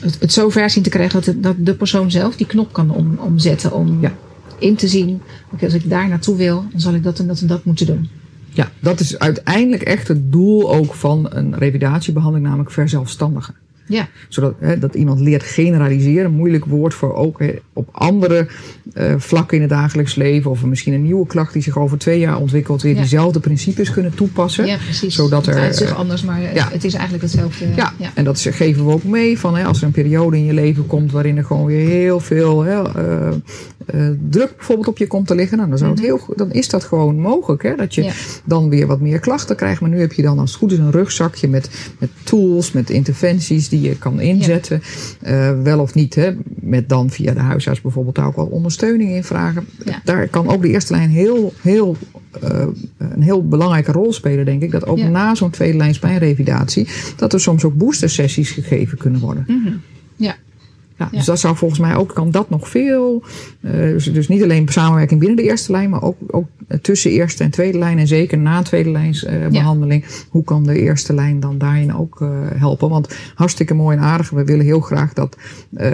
het zover zien te krijgen dat de persoon zelf die knop kan omzetten. Om in te zien, als ik daar naartoe wil, dan zal ik dat en dat en dat moeten doen. Ja, dat is uiteindelijk echt het doel ook van een revalidatiebehandeling, namelijk verzelfstandigen. Ja. Zodat dat iemand leert generaliseren. Een moeilijk woord voor ook op andere vlakken in het dagelijks leven. Of misschien een nieuwe klacht die zich over 2 jaar ontwikkelt. Weer diezelfde principes kunnen toepassen. Ja, precies. Zodat het is zich anders, maar het is eigenlijk hetzelfde. Ja, en dat geven we ook mee. Van, als er een periode in je leven komt waarin er gewoon weer heel veel druk bijvoorbeeld op je komt te liggen. Nou, dan is dat gewoon mogelijk. Hè, dat je dan weer wat meer klachten krijgt. Maar nu heb je dan als het goed is een rugzakje met tools, met interventies die je kan inzetten. Ja. Wel of niet. Hè, met dan via de huisarts bijvoorbeeld daar ook wel ondersteuning in vragen. Ja. Daar kan ook de eerste lijn een heel belangrijke rol spelen, denk ik. Dat ook na zo'n tweede lijn spijnrevalidatie, dat er soms ook boostersessies gegeven kunnen worden. Mm-hmm. Ja. Dus dat zou volgens mij ook, kan dat nog veel. Dus niet alleen samenwerking binnen de eerste lijn, maar ook tussen eerste en tweede lijn. En zeker na tweede lijns behandeling. Hoe kan de eerste lijn dan daarin ook helpen? Want hartstikke mooi en aardig. We willen heel graag dat in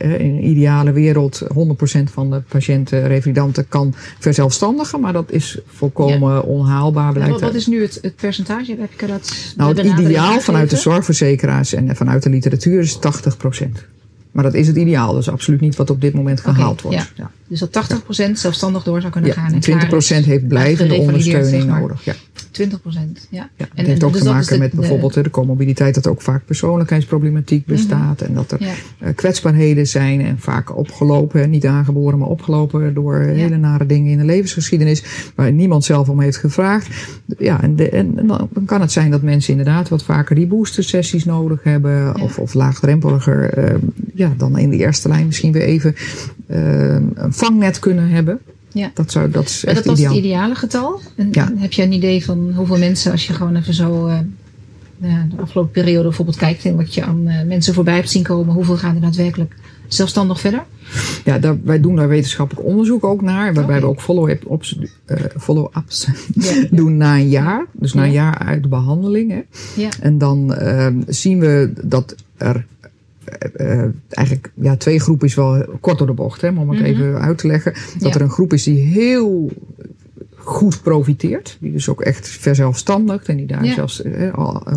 een ideale wereld 100% van de patiënten, revalidanten kan verzelfstandigen. Maar dat is volkomen onhaalbaar. Blijkt wat is nu het percentage? Heb ik dat het ideaal vanuit de zorgverzekeraars en vanuit de literatuur is 80%. Maar dat is het ideaal, dus absoluut niet wat op dit moment gehaald wordt. Ja. Dus dat 80% zelfstandig door zou kunnen gaan. En 20% heeft blijvende ondersteuning nodig. Ja. 20%, ja. Het heeft ook te maken met bijvoorbeeld de comorbiditeit, dat ook vaak persoonlijkheidsproblematiek bestaat. En dat er kwetsbaarheden zijn en vaak opgelopen, niet aangeboren, maar opgelopen door hele nare dingen in de levensgeschiedenis, waar niemand zelf om heeft gevraagd. Ja, en dan kan het zijn dat mensen inderdaad wat vaker die boostersessies nodig hebben, of laagdrempeliger dan in de eerste lijn misschien weer even een vangnet kunnen hebben. Ja. Dat is echt was het ideale getal. En heb je een idee van hoeveel mensen, als je gewoon even zo de afgelopen periode bijvoorbeeld kijkt en wat je aan mensen voorbij hebt zien komen, hoeveel gaan er daadwerkelijk zelfstandig verder? Ja, wij doen daar wetenschappelijk onderzoek ook naar. Waarbij we ook follow-ups doen na een jaar. Dus na een jaar uit de behandeling. Hè. Ja. En dan zien we dat er eigenlijk 2 groepen is wel kort door de bocht, hè, om het even uit te leggen. Dat er een groep is die heel goed profiteert. Die dus ook echt verzelfstandigt en die daar zelfs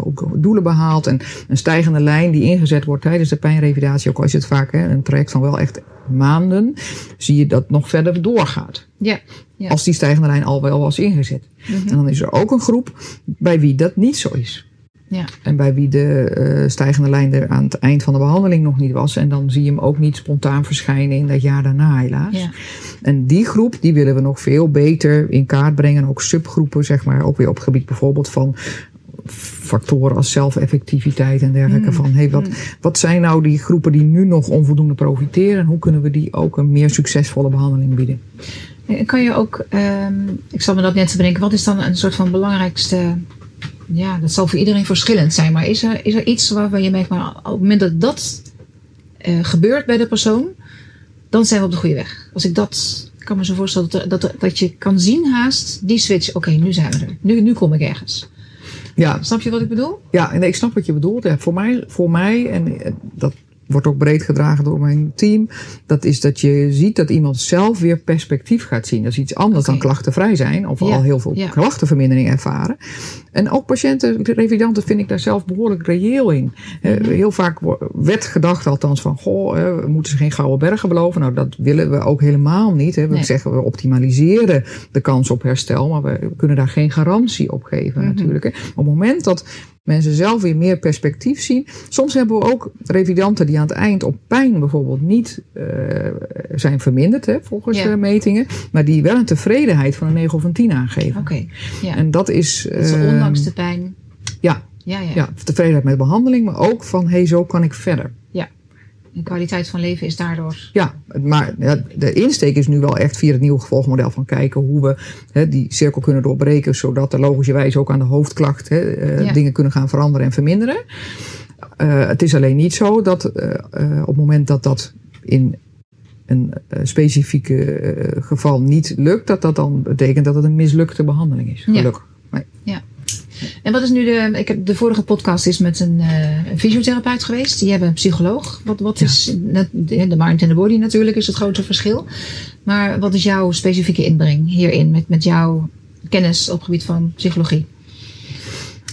ook doelen behaalt. En een stijgende lijn die ingezet wordt tijdens de pijnrevalidatie, ook al is het vaak een traject van wel echt maanden, zie je dat nog verder doorgaat. Ja. Ja. Als die stijgende lijn al wel was ingezet. Mm-hmm. En dan is er ook een groep bij wie dat niet zo is. Ja. En bij wie de stijgende lijn er aan het eind van de behandeling nog niet was. En dan zie je hem ook niet spontaan verschijnen in dat jaar daarna helaas. Ja. En die groep die willen we nog veel beter in kaart brengen. Ook subgroepen zeg maar. Ook weer op het gebied bijvoorbeeld van factoren als zelfeffectiviteit en dergelijke. Mm. Van wat zijn nou die groepen die nu nog onvoldoende profiteren? En hoe kunnen we die ook een meer succesvolle behandeling bieden? Kan je ook, ik zat me dat net te bedenken. Wat is dan een soort van belangrijkste... Ja, dat zal voor iedereen verschillend zijn. Maar is er iets waarvan je merkt, maar op het moment dat gebeurt bij de persoon, dan zijn we op de goede weg. Als ik dat, kan me zo voorstellen, dat je kan zien haast, die switch. Oké, nu zijn we er. Nu kom ik ergens. Ja. Snap je wat ik bedoel? Ja, nee, ik snap wat je bedoelt. Ja, voor mij, en dat wordt ook breed gedragen door mijn team, dat is dat je ziet dat iemand zelf weer perspectief gaat zien. Dat is iets anders dan klachtenvrij zijn of al heel veel klachtenvermindering ervaren. En ook revidanten vind ik daar zelf behoorlijk reëel in. Mm-hmm. Heel vaak werd gedacht althans van, we moeten ze geen gouden bergen beloven. Nou, dat willen we ook helemaal niet. Hè. We zeggen, we optimaliseren de kans op herstel, maar we kunnen daar geen garantie op geven natuurlijk. Hè. Op het moment dat mensen zelf weer meer perspectief zien. Soms hebben we ook revidanten die aan het eind op pijn bijvoorbeeld niet zijn verminderd, hè, volgens de metingen. Maar die wel een tevredenheid van een 9 of een 10 aangeven. Okay. Ja. En dat is... ondanks de pijn. Ja, tevredenheid met behandeling. Maar ook van, zo kan ik verder. Ja. De kwaliteit van leven is daardoor... Ja, maar de insteek is nu wel echt via het nieuwe gevolgmodel van kijken hoe we die cirkel kunnen doorbreken, zodat er logischerwijs ook aan de hoofdklacht dingen kunnen gaan veranderen en verminderen. Het is alleen niet zo dat op het moment dat in een specifieke geval niet lukt, dat dan betekent dat het een mislukte behandeling is. Gelukkig. Ja. Nee. Ja. En wat is nu de vorige podcast is met een fysiotherapeut geweest. Die hebben een psycholoog. Wat is de mind en de body natuurlijk is het grote verschil. Maar wat is jouw specifieke inbreng hierin met jouw kennis op het gebied van psychologie?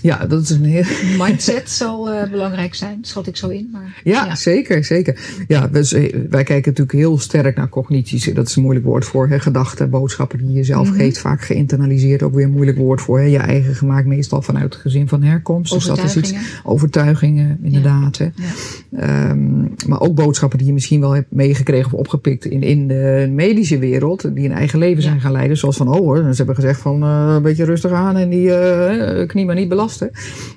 Ja, dat is een heel... Mindset zal belangrijk zijn, schat ik zo in. Maar, zeker. Ja, wij kijken natuurlijk heel sterk naar cognities. Dat is een moeilijk woord voor gedachten, boodschappen die je zelf geeft. Vaak geïnternaliseerd, ook weer een moeilijk woord voor je eigen gemaakt. Meestal vanuit het gezin van herkomst. Dus dat is iets, overtuigingen, inderdaad. Ja. Ja. Maar ook boodschappen die je misschien wel hebt meegekregen of opgepikt in de medische wereld. Die een eigen leven zijn gaan leiden. Zoals van, ze hebben gezegd van een beetje rustig aan en die knie maar niet belast.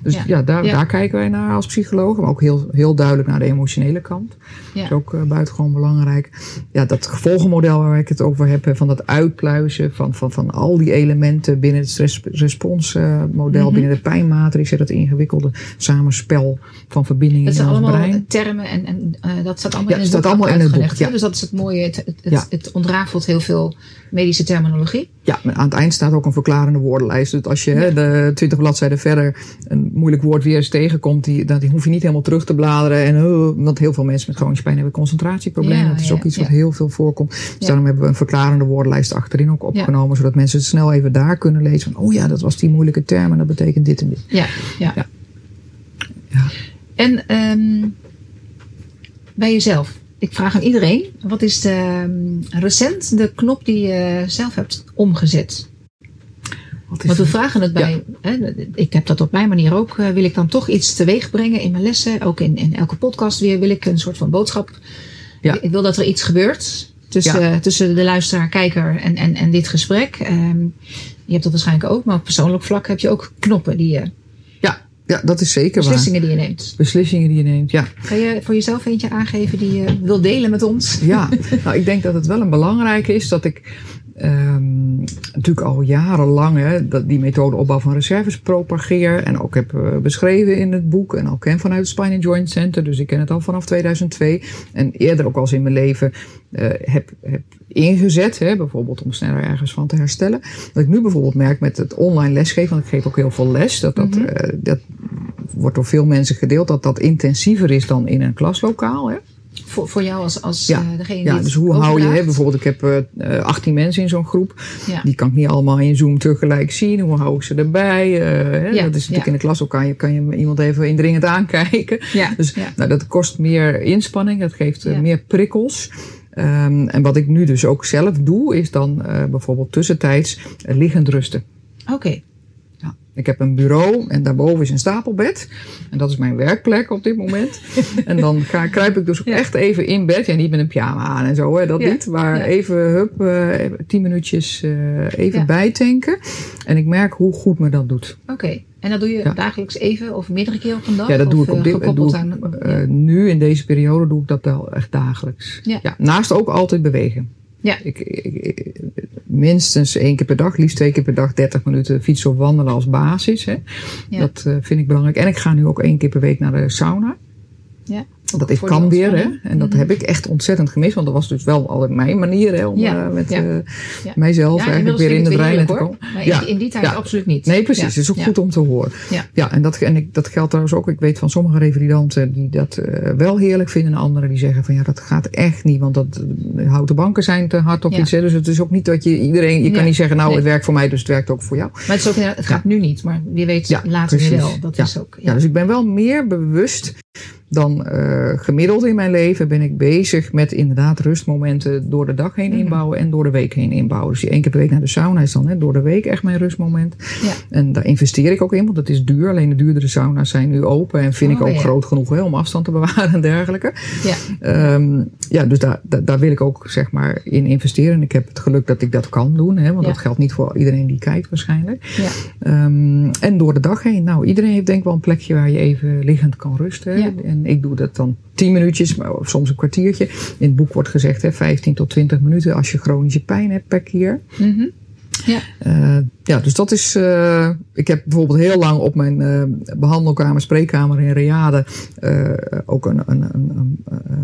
Dus daar kijken wij naar als psychologen. Maar ook heel, heel duidelijk naar de emotionele kant. Ja. Dat is ook buitengewoon belangrijk. Ja, dat gevolgenmodel waar ik het over heb. Van dat uitpluizen van al die elementen binnen het stressresponsmodel. Binnen de pijnmatrix. Dat ingewikkelde samenspel van verbindingen in ons brein. Dat zijn allemaal termen. En dat staat allemaal in het boek. Ja. Dus dat is het mooie. Het ontrafelt heel veel medische terminologie. Ja, aan het eind staat ook een verklarende woordenlijst. Dus als je de 20 bladzijden verder een moeilijk woord weer eens tegenkomt, die hoef je niet helemaal terug te bladeren. Want heel veel mensen met chronische pijn hebben concentratieproblemen. Dat is ook iets wat heel veel voorkomt. Dus daarom hebben we een verklarende woordenlijst achterin ook opgenomen. Ja. Zodat mensen het snel even daar kunnen lezen. Van, dat was die moeilijke term en dat betekent dit en dit. Ja. En bij jezelf. Ik vraag aan iedereen, wat is recent de knop die je zelf hebt omgezet? Want we vragen het bij, ik heb dat op mijn manier ook, wil ik dan toch iets teweeg brengen in mijn lessen. Ook in elke podcast weer wil ik een soort van boodschap. Ja. Ik wil dat er iets gebeurt tussen de luisteraar, kijker en dit gesprek. Je hebt dat waarschijnlijk ook, maar op persoonlijk vlak heb je ook knoppen die je... Ja, dat is zeker waar. Beslissingen die je neemt. Ga je voor jezelf eentje aangeven die je wil delen met ons? Ja, ik denk dat het wel een belangrijke is dat ik natuurlijk al jarenlang die methode opbouw van reserves propageer. En ook heb beschreven in het boek. En al ken vanuit het Spine and Joint Center. Dus ik ken het al vanaf 2002. En eerder ook al eens in mijn leven heb ingezet. Bijvoorbeeld om sneller ergens van te herstellen. Wat ik nu bijvoorbeeld merk met het online lesgeven. Want ik geef ook heel veel les. Dat wordt door veel mensen gedeeld. Dat intensiever is dan in een klaslokaal. voor jou als degene die dus hoe overlaagt. Hou je, bijvoorbeeld ik heb 18 mensen in zo'n groep. Ja. Die kan ik niet allemaal in Zoom tegelijk zien. Hoe hou ik ze erbij? Dat is natuurlijk in de klas ook kan je iemand even indringend aankijken. Ja. Dus dat kost meer inspanning. Dat geeft meer prikkels. En wat ik nu dus ook zelf doe, is dan bijvoorbeeld tussentijds liggend rusten. Oké. Ja. Ik heb een bureau en daarboven is een stapelbed. En dat is mijn werkplek op dit moment. En dan kruip ik dus ook echt even in bed. Ja, niet met een pyjama aan en zo, niet. Maar even, 10 minuutjes even bijtanken. En ik merk hoe goed me dat doet. Oké. En dat doe je dagelijks even of meerdere keer op een dag? Ja, dat doe ik op nu in deze periode doe ik dat wel echt dagelijks. Ja. Ja, naast ook altijd bewegen. Ja. Ik minstens 1 keer per dag, liefst 2 keer per dag 30 minuten fietsen of wandelen als basis. Hè. Ja. Dat vind ik belangrijk. En ik ga nu ook 1 keer per week naar de sauna. Ja. Dat ik kan weer, hè? En dat heb ik echt ontzettend gemist. Want dat was dus wel altijd mijn manier, hè? Om mijzelf eigenlijk weer in de brein te komen. Maar in die tijd absoluut niet. Nee, precies. Het is ook goed om te horen. Ja. Dat geldt trouwens ook. Ik weet van sommige revalidanten die dat wel heerlijk vinden. En anderen die zeggen van dat gaat echt niet. Want dat houten banken zijn te hard op iets. Hè? Dus het is ook niet dat je kan niet zeggen het werkt voor mij, dus het werkt ook voor jou. Maar het is ook, het gaat nu niet. Maar wie weet later weer wel. Dat is ook. Ja, dus ik ben wel meer bewust dan gemiddeld in mijn leven ben ik bezig met inderdaad rustmomenten door de dag heen inbouwen en door de week heen inbouwen. Dus 1 keer per week naar de sauna is dan door de week echt mijn rustmoment. Ja. En daar investeer ik ook in, want dat is duur. Alleen de duurdere sauna's zijn nu open en vind ik ook groot genoeg om afstand te bewaren en dergelijke. Ja. Dus daar wil ik ook zeg maar in investeren. Ik heb het geluk dat ik dat kan doen, want dat geldt niet voor iedereen die kijkt waarschijnlijk. Ja. En door de dag heen. Nou, iedereen heeft denk ik wel een plekje waar je even liggend kan rusten. Ja. En ik doe dat dan 10 minuutjes, maar soms een kwartiertje. In het boek wordt gezegd 15 tot 20 minuten als je chronische pijn hebt per keer. Mm-hmm. Ja. Dus dat is... ik heb bijvoorbeeld heel lang op mijn behandelkamer, spreekkamer in Reade ook een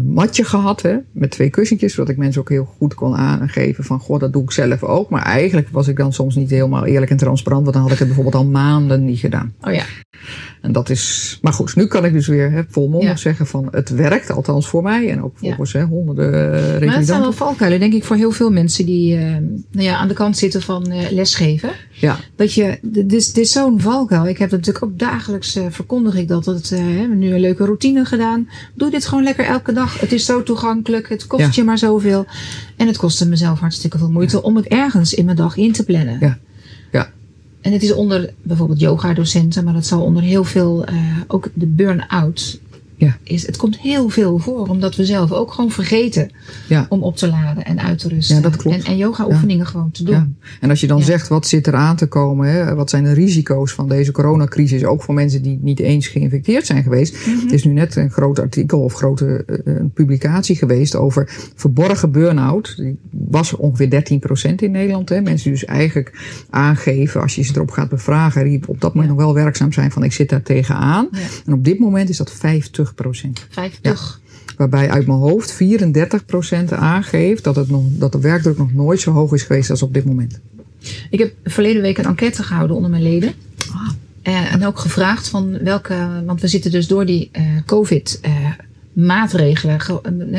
matje gehad. Met 2 kussentjes, zodat ik mensen ook heel goed kon aangeven van dat doe ik zelf ook. Maar eigenlijk was ik dan soms niet helemaal eerlijk en transparant. Want dan had ik het bijvoorbeeld al maanden niet gedaan. Oh ja. En dat is... Maar goed, nu kan ik dus weer volmondig zeggen van het werkt, althans voor mij. En ook volgens honderden revalidanten. Maar het zijn wel valkuilen, denk ik, voor heel veel mensen die aan de kant zitten van lesgeven. Ja. Dat je... Dit is zo'n valkuil. Ik heb dat natuurlijk ook dagelijks verkondig ik dat. We hebben nu een leuke routine gedaan. Doe dit gewoon lekker elke dag. Het is zo toegankelijk. Het kost je maar zoveel. En het kostte mezelf hartstikke veel moeite om het ergens in mijn dag in te plannen. Ja. En het is onder bijvoorbeeld yoga-docenten, maar dat zal onder heel veel, ook de burn-out, is. Het komt heel veel voor, omdat we zelf ook gewoon vergeten om op te laden en uit te rusten. Ja, dat klopt. En yoga-oefeningen gewoon te doen. Ja. En als je dan zegt, wat zit er aan te komen, wat zijn de risico's van deze coronacrisis, ook voor mensen die niet eens geïnfecteerd zijn geweest. Mm-hmm. Er is nu net een groot artikel of grote publicatie geweest over verborgen burn-out. Die was ongeveer 13% in Nederland. Hè. Mensen die dus eigenlijk aangeven, als je ze erop gaat bevragen, die op dat moment nog wel werkzaam zijn van ik zit daar tegenaan. Ja. En op dit moment is dat 50%. 50. Ja, waarbij uit mijn hoofd 34% aangeeft dat de werkdruk nog nooit zo hoog is geweest als op dit moment. Ik heb verleden week een enquête gehouden onder mijn leden. En ook gevraagd van welke... Want we zitten dus door die COVID maatregelen,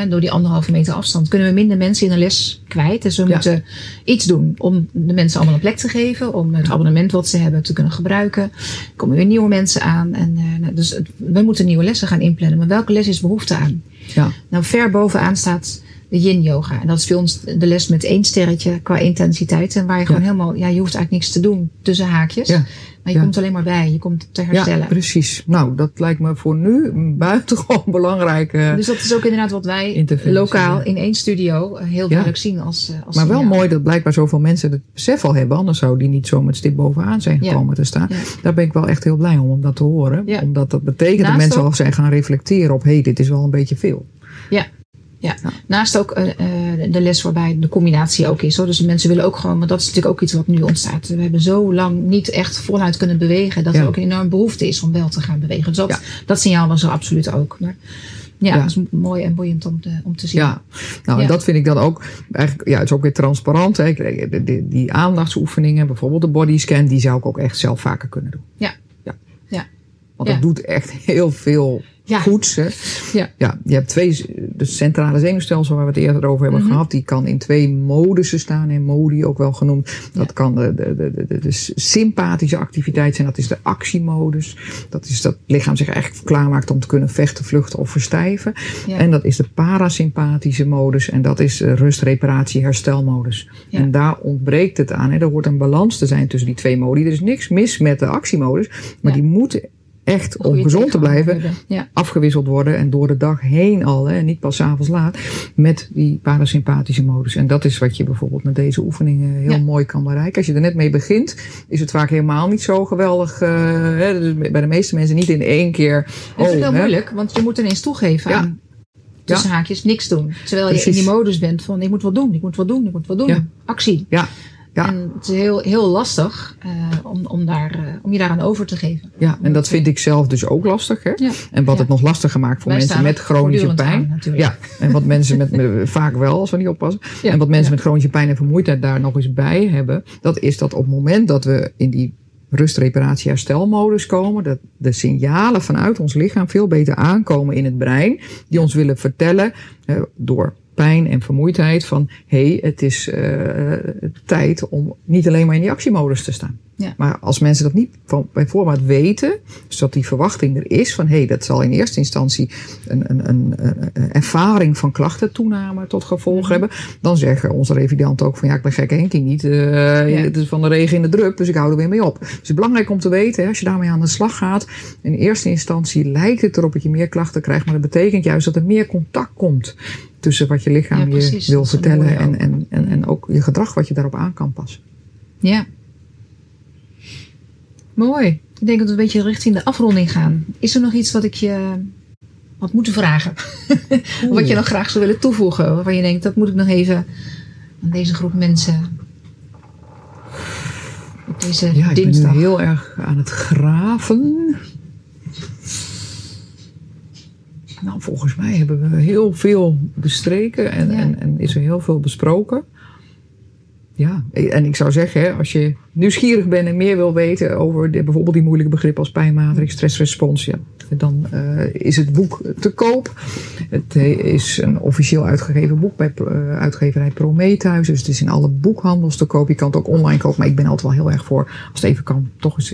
door die 1,5 meter afstand, kunnen we minder mensen in de les kwijt. Dus we moeten iets doen om de mensen allemaal een plek te geven, om het abonnement wat ze hebben te kunnen gebruiken. Er komen weer nieuwe mensen aan. En, dus we moeten nieuwe lessen gaan inplannen. Maar welke les is behoefte aan? Ja. Nou, ver bovenaan staat de yin-yoga. En dat is voor ons de les met 1 sterretje qua intensiteit. En waar je gewoon helemaal... Ja, je hoeft eigenlijk niks te doen tussen haakjes. Ja. Maar je komt alleen maar bij. Je komt te herstellen. Ja, precies. Nou, dat lijkt me voor nu buitengewoon belangrijk. Dus dat is ook inderdaad wat wij lokaal in 1 studio heel duidelijk zien. Als maar wel mooi dat blijkbaar zoveel mensen het besef al hebben. Anders zou die niet zo met stip bovenaan zijn gekomen te staan. Ja. Daar ben ik wel echt heel blij om dat te horen. Ja. Omdat dat betekent dat mensen al zijn gaan reflecteren op dit is wel een beetje veel. Ja. Ja, naast ook de les waarbij de combinatie ook is. Hoor. Dus de mensen willen ook gewoon, want dat is natuurlijk ook iets wat nu ontstaat. We hebben zo lang niet echt voluit kunnen bewegen. Dat er ook een enorme behoefte is om wel te gaan bewegen. Dus dat signaal was er absoluut ook. Maar dat is mooi en boeiend om te zien. Ja, en dat vind ik dan ook. Eigenlijk, het is ook weer transparant. Hè. Die aandachtsoefeningen, bijvoorbeeld de bodyscan, die zou ik ook echt zelf vaker kunnen doen. Ja. Want dat doet echt heel veel ja, Poetsen. Ja. Ja, je hebt twee, de centrale zenuwstelsel waar we het eerder over hebben gehad, die kan in twee modussen staan, en modi ook wel genoemd. Dat kan de sympathische activiteit zijn, dat is de actiemodus. Dat is dat het lichaam zich eigenlijk klaarmaakt om te kunnen vechten, vluchten of verstijven. Ja. En dat is de parasympathische modus, en dat is rust, reparatie, herstelmodus. Ja. En daar ontbreekt het aan. Hè. Er hoort een balans te zijn tussen die twee modi. Er is niks mis met de actiemodus, maar die moeten echt, om gezond te blijven, afgewisseld worden. En door de dag heen al, hè, en niet pas 's avonds laat, met die parasympathische modus. En dat is wat je bijvoorbeeld met deze oefeningen heel mooi kan bereiken. Als je er net mee begint, is het vaak helemaal niet zo geweldig. Hè, dus bij de meeste mensen niet in één keer. Dat is heel moeilijk, want je moet ineens toegeven aan tussen haakjes niks doen. Terwijl je in die modus bent van ik moet wat doen. Ja. Actie. Ja. Ja. En het is heel lastig om je daaraan over te geven. Ja, en dat vind ik zelf dus ook lastig. Hè? Ja. En wat het nog lastiger maakt voor mensen met chronische pijn. Ja, en wat mensen met vaak wel, als we niet oppassen. Ja. En wat mensen met chronische pijn en vermoeidheid daar nog eens bij hebben. Dat is dat op het moment dat we in die rust, reparatie, herstelmodus komen, dat de signalen vanuit ons lichaam veel beter aankomen in het brein. Die ons willen vertellen door pijn en vermoeidheid van, het is tijd om niet alleen maar in die actiemodus te staan. Ja. Maar als mensen dat niet bij voorbaat weten, dus dat die verwachting er is van, dat zal in eerste instantie een ervaring van klachtentoename tot gevolg hebben, dan zeggen onze revidenten ook van, ik ben gek Henkie niet. Het is van de regen in de drup, dus ik hou er weer mee op. Dus het is belangrijk om te weten, als je daarmee aan de slag gaat, in eerste instantie lijkt het erop dat je meer klachten krijgt, maar dat betekent juist dat er meer contact komt tussen wat je lichaam je wil vertellen en ook je gedrag wat je daarop aan kan passen. Ja. Mooi. Ik denk dat we een beetje richting de afronding gaan. Is er nog iets wat ik je had moeten vragen? Wat je nog graag zou willen toevoegen? Waarvan je denkt, dat moet ik nog even aan deze groep mensen op deze dinsdag. Ik ben nu heel erg aan het graven. Nou, volgens mij hebben we heel veel bestreken en is er heel veel besproken. Ja, en ik zou zeggen, als je nieuwsgierig bent en meer wil weten over bijvoorbeeld die moeilijke begrippen als pijnmatrix, stressrespons, dan is het boek te koop. Het is een officieel uitgegeven boek bij uitgeverij Prometheus. Dus het is in alle boekhandels te koop. Je kan het ook online kopen, maar ik ben altijd wel heel erg voor, als het even kan, toch eens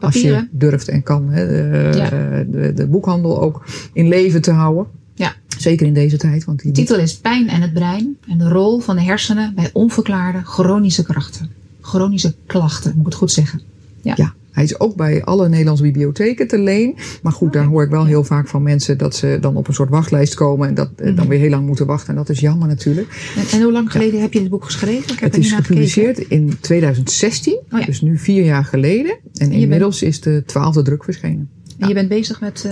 als je durft en kan, de boekhandel ook in leven te houden. Ja. Zeker in deze tijd. Want de titel is Pijn en het brein en de rol van de hersenen bij onverklaarde chronische klachten. Chronische klachten, moet ik het goed zeggen. Ja. Hij is ook bij alle Nederlandse bibliotheken te leen. Maar goed, daar hoor ik wel heel vaak van mensen dat ze dan op een soort wachtlijst komen en dat dan weer heel lang moeten wachten. En dat is jammer natuurlijk. En hoe lang geleden heb je het boek geschreven? Het is gepubliceerd in 2016, dus nu 4 jaar geleden. En inmiddels is de 12e druk verschenen. Ja. En je bent bezig met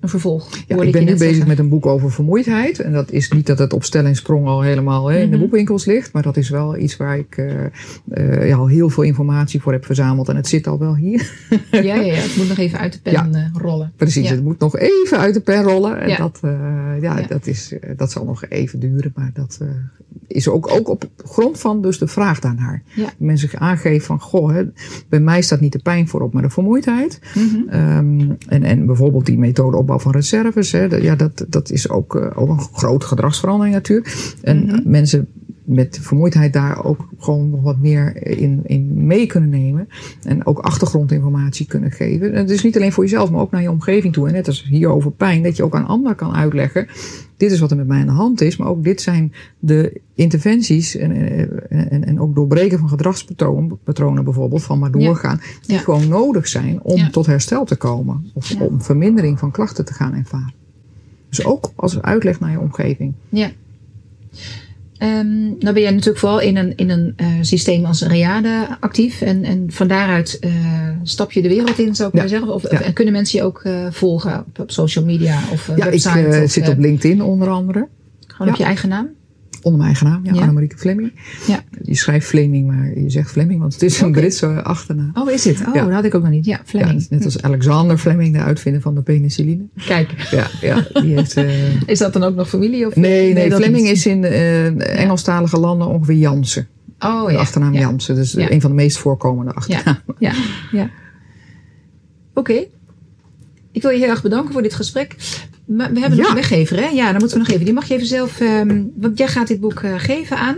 een vervolg. Ja, ik ben nu bezig met een boek over vermoeidheid. En dat is niet dat het op stel en sprong al helemaal in de boekwinkels ligt. Maar dat is wel iets waar ik al heel veel informatie voor heb verzameld. En het zit al wel hier. Ja, het moet nog even uit de pen rollen. Precies, het moet nog even uit de pen rollen. En dat zal nog even duren. Maar dat is ook op grond van dus de vraag daarnaar. Ja. Mensen aangeven van, bij mij staat niet de pijn voorop, maar de vermoeidheid. En bijvoorbeeld die methode opbouw van reserves. Dat is ook een grote gedragsverandering natuurlijk. En mensen met vermoeidheid daar ook gewoon nog wat meer in mee kunnen nemen. En ook achtergrondinformatie kunnen geven. En het is niet alleen voor jezelf, maar ook naar je omgeving toe. En net als hier over pijn, dat je ook aan anderen kan uitleggen. Dit is wat er met mij aan de hand is. Maar ook dit zijn de interventies. En ook doorbreken van gedragspatronen bijvoorbeeld. Van maar doorgaan. Die gewoon nodig zijn om tot herstel te komen. Of om vermindering van klachten te gaan ervaren. Dus ook als uitleg naar je omgeving. Ja. Nou ben jij natuurlijk vooral in een systeem als Reade actief. En van daaruit stap je de wereld in, zou ik maar zeggen. En kunnen mensen je ook volgen op social media of website? Ja, ik zit op LinkedIn onder andere. Gewoon op je eigen naam? Onder mijn eigen naam, Annemarieke Fleming. Ja. Je schrijft Fleming, maar je zegt Fleming, want het is een Britse achternaam. Oh, is het? Oh, dat had ik ook nog niet. Ja, Fleming. Ja, net als Alexander Fleming, de uitvinder van de penicilline. Kijk. Ja, die heeft... Is dat dan ook nog familie? Of nee, Fleming is in Engelstalige landen ongeveer Jansen. Oh, de achternaam Jansen. Dus een van de meest voorkomende achternamen. Ja. Oké. Ik wil je heel erg bedanken voor dit gesprek. Maar we hebben nog een weggever, hè? Ja, dan moeten we nog even. Die mag je even zelf... want jij gaat dit boek geven aan.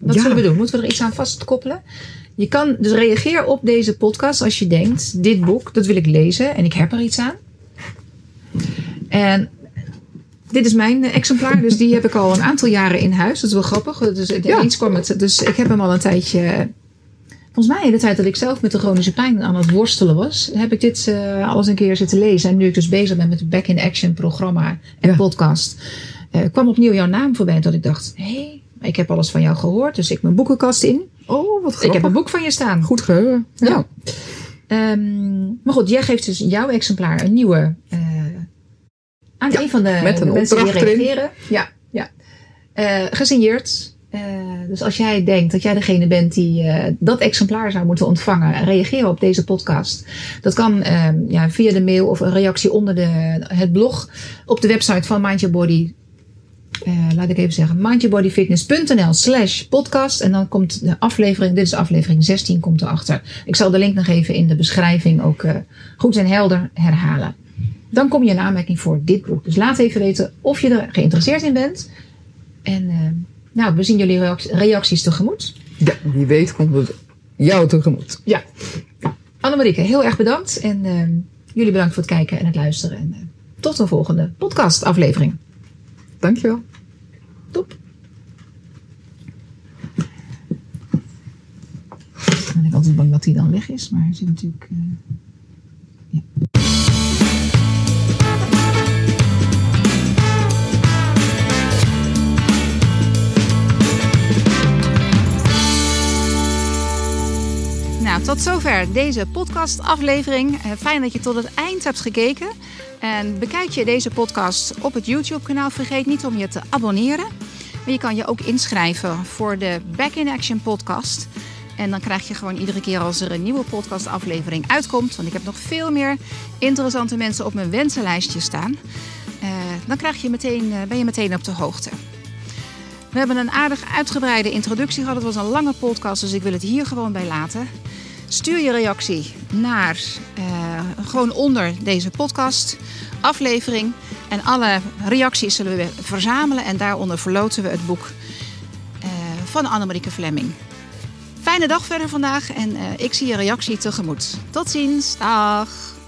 Wat zullen we doen? Moeten we er iets aan vastkoppelen? Je kan dus reageer op deze podcast als je denkt... dit boek, dat wil ik lezen en ik heb er iets aan. En... dit is mijn exemplaar, dus die heb ik al een aantal jaren in huis. Dat is wel grappig. Dus, dus ik heb hem al een tijdje... Volgens mij in de tijd dat ik zelf met de chronische pijn aan het worstelen was... heb ik dit alles een keer zitten lezen. En nu ik dus bezig ben met het Back in Action programma en podcast... kwam opnieuw jouw naam voorbij. Dat ik dacht, hey, ik heb alles van jou gehoord. Dus ik mijn boekenkast in. Oh, wat grappig. Ik heb een boek van je staan. Goed geheugen. Ja. Nou, maar goed, jij geeft dus jouw exemplaar een nieuwe... aan een van de mensen die reageren. Ja. Gesigneerd. Dus als jij denkt dat jij degene bent die dat exemplaar zou moeten ontvangen. Reageer op deze podcast. Dat kan via de mail of een reactie onder het blog. Op de website van Mind Your Body. Laat ik even zeggen. MindYourBodyFitness.nl/podcast. En dan komt de aflevering. Dit is aflevering 16. Komt erachter. Ik zal de link nog even in de beschrijving ook goed en helder herhalen. Dan kom je in aanmerking voor dit boek. Dus laat even weten of je er geïnteresseerd in bent. En we zien jullie reacties tegemoet. Ja, wie weet komt het jou tegemoet. Ja. Annemarieke, heel erg bedankt. En jullie bedankt voor het kijken en het luisteren. En tot een volgende podcastaflevering. Dankjewel. Top. Dan ben ik altijd bang dat hij dan weg is. Maar hij zit natuurlijk... Nou, tot zover deze podcastaflevering. Fijn dat je tot het eind hebt gekeken. En bekijk je deze podcast op het YouTube-kanaal. Vergeet niet om je te abonneren. Maar je kan je ook inschrijven voor de Back in Action podcast. En dan krijg je gewoon iedere keer als er een nieuwe podcastaflevering uitkomt. Want ik heb nog veel meer interessante mensen op mijn wensenlijstje staan. Dan krijg je ben je meteen op de hoogte. We hebben een aardig uitgebreide introductie gehad. Het was een lange podcast, dus ik wil het hier gewoon bij laten. Stuur je reactie naar gewoon onder deze podcast, aflevering. En alle reacties zullen we verzamelen. En daaronder verloten we het boek van Annemarieke Fleming. Fijne dag verder vandaag en ik zie je reactie tegemoet. Tot ziens, dag!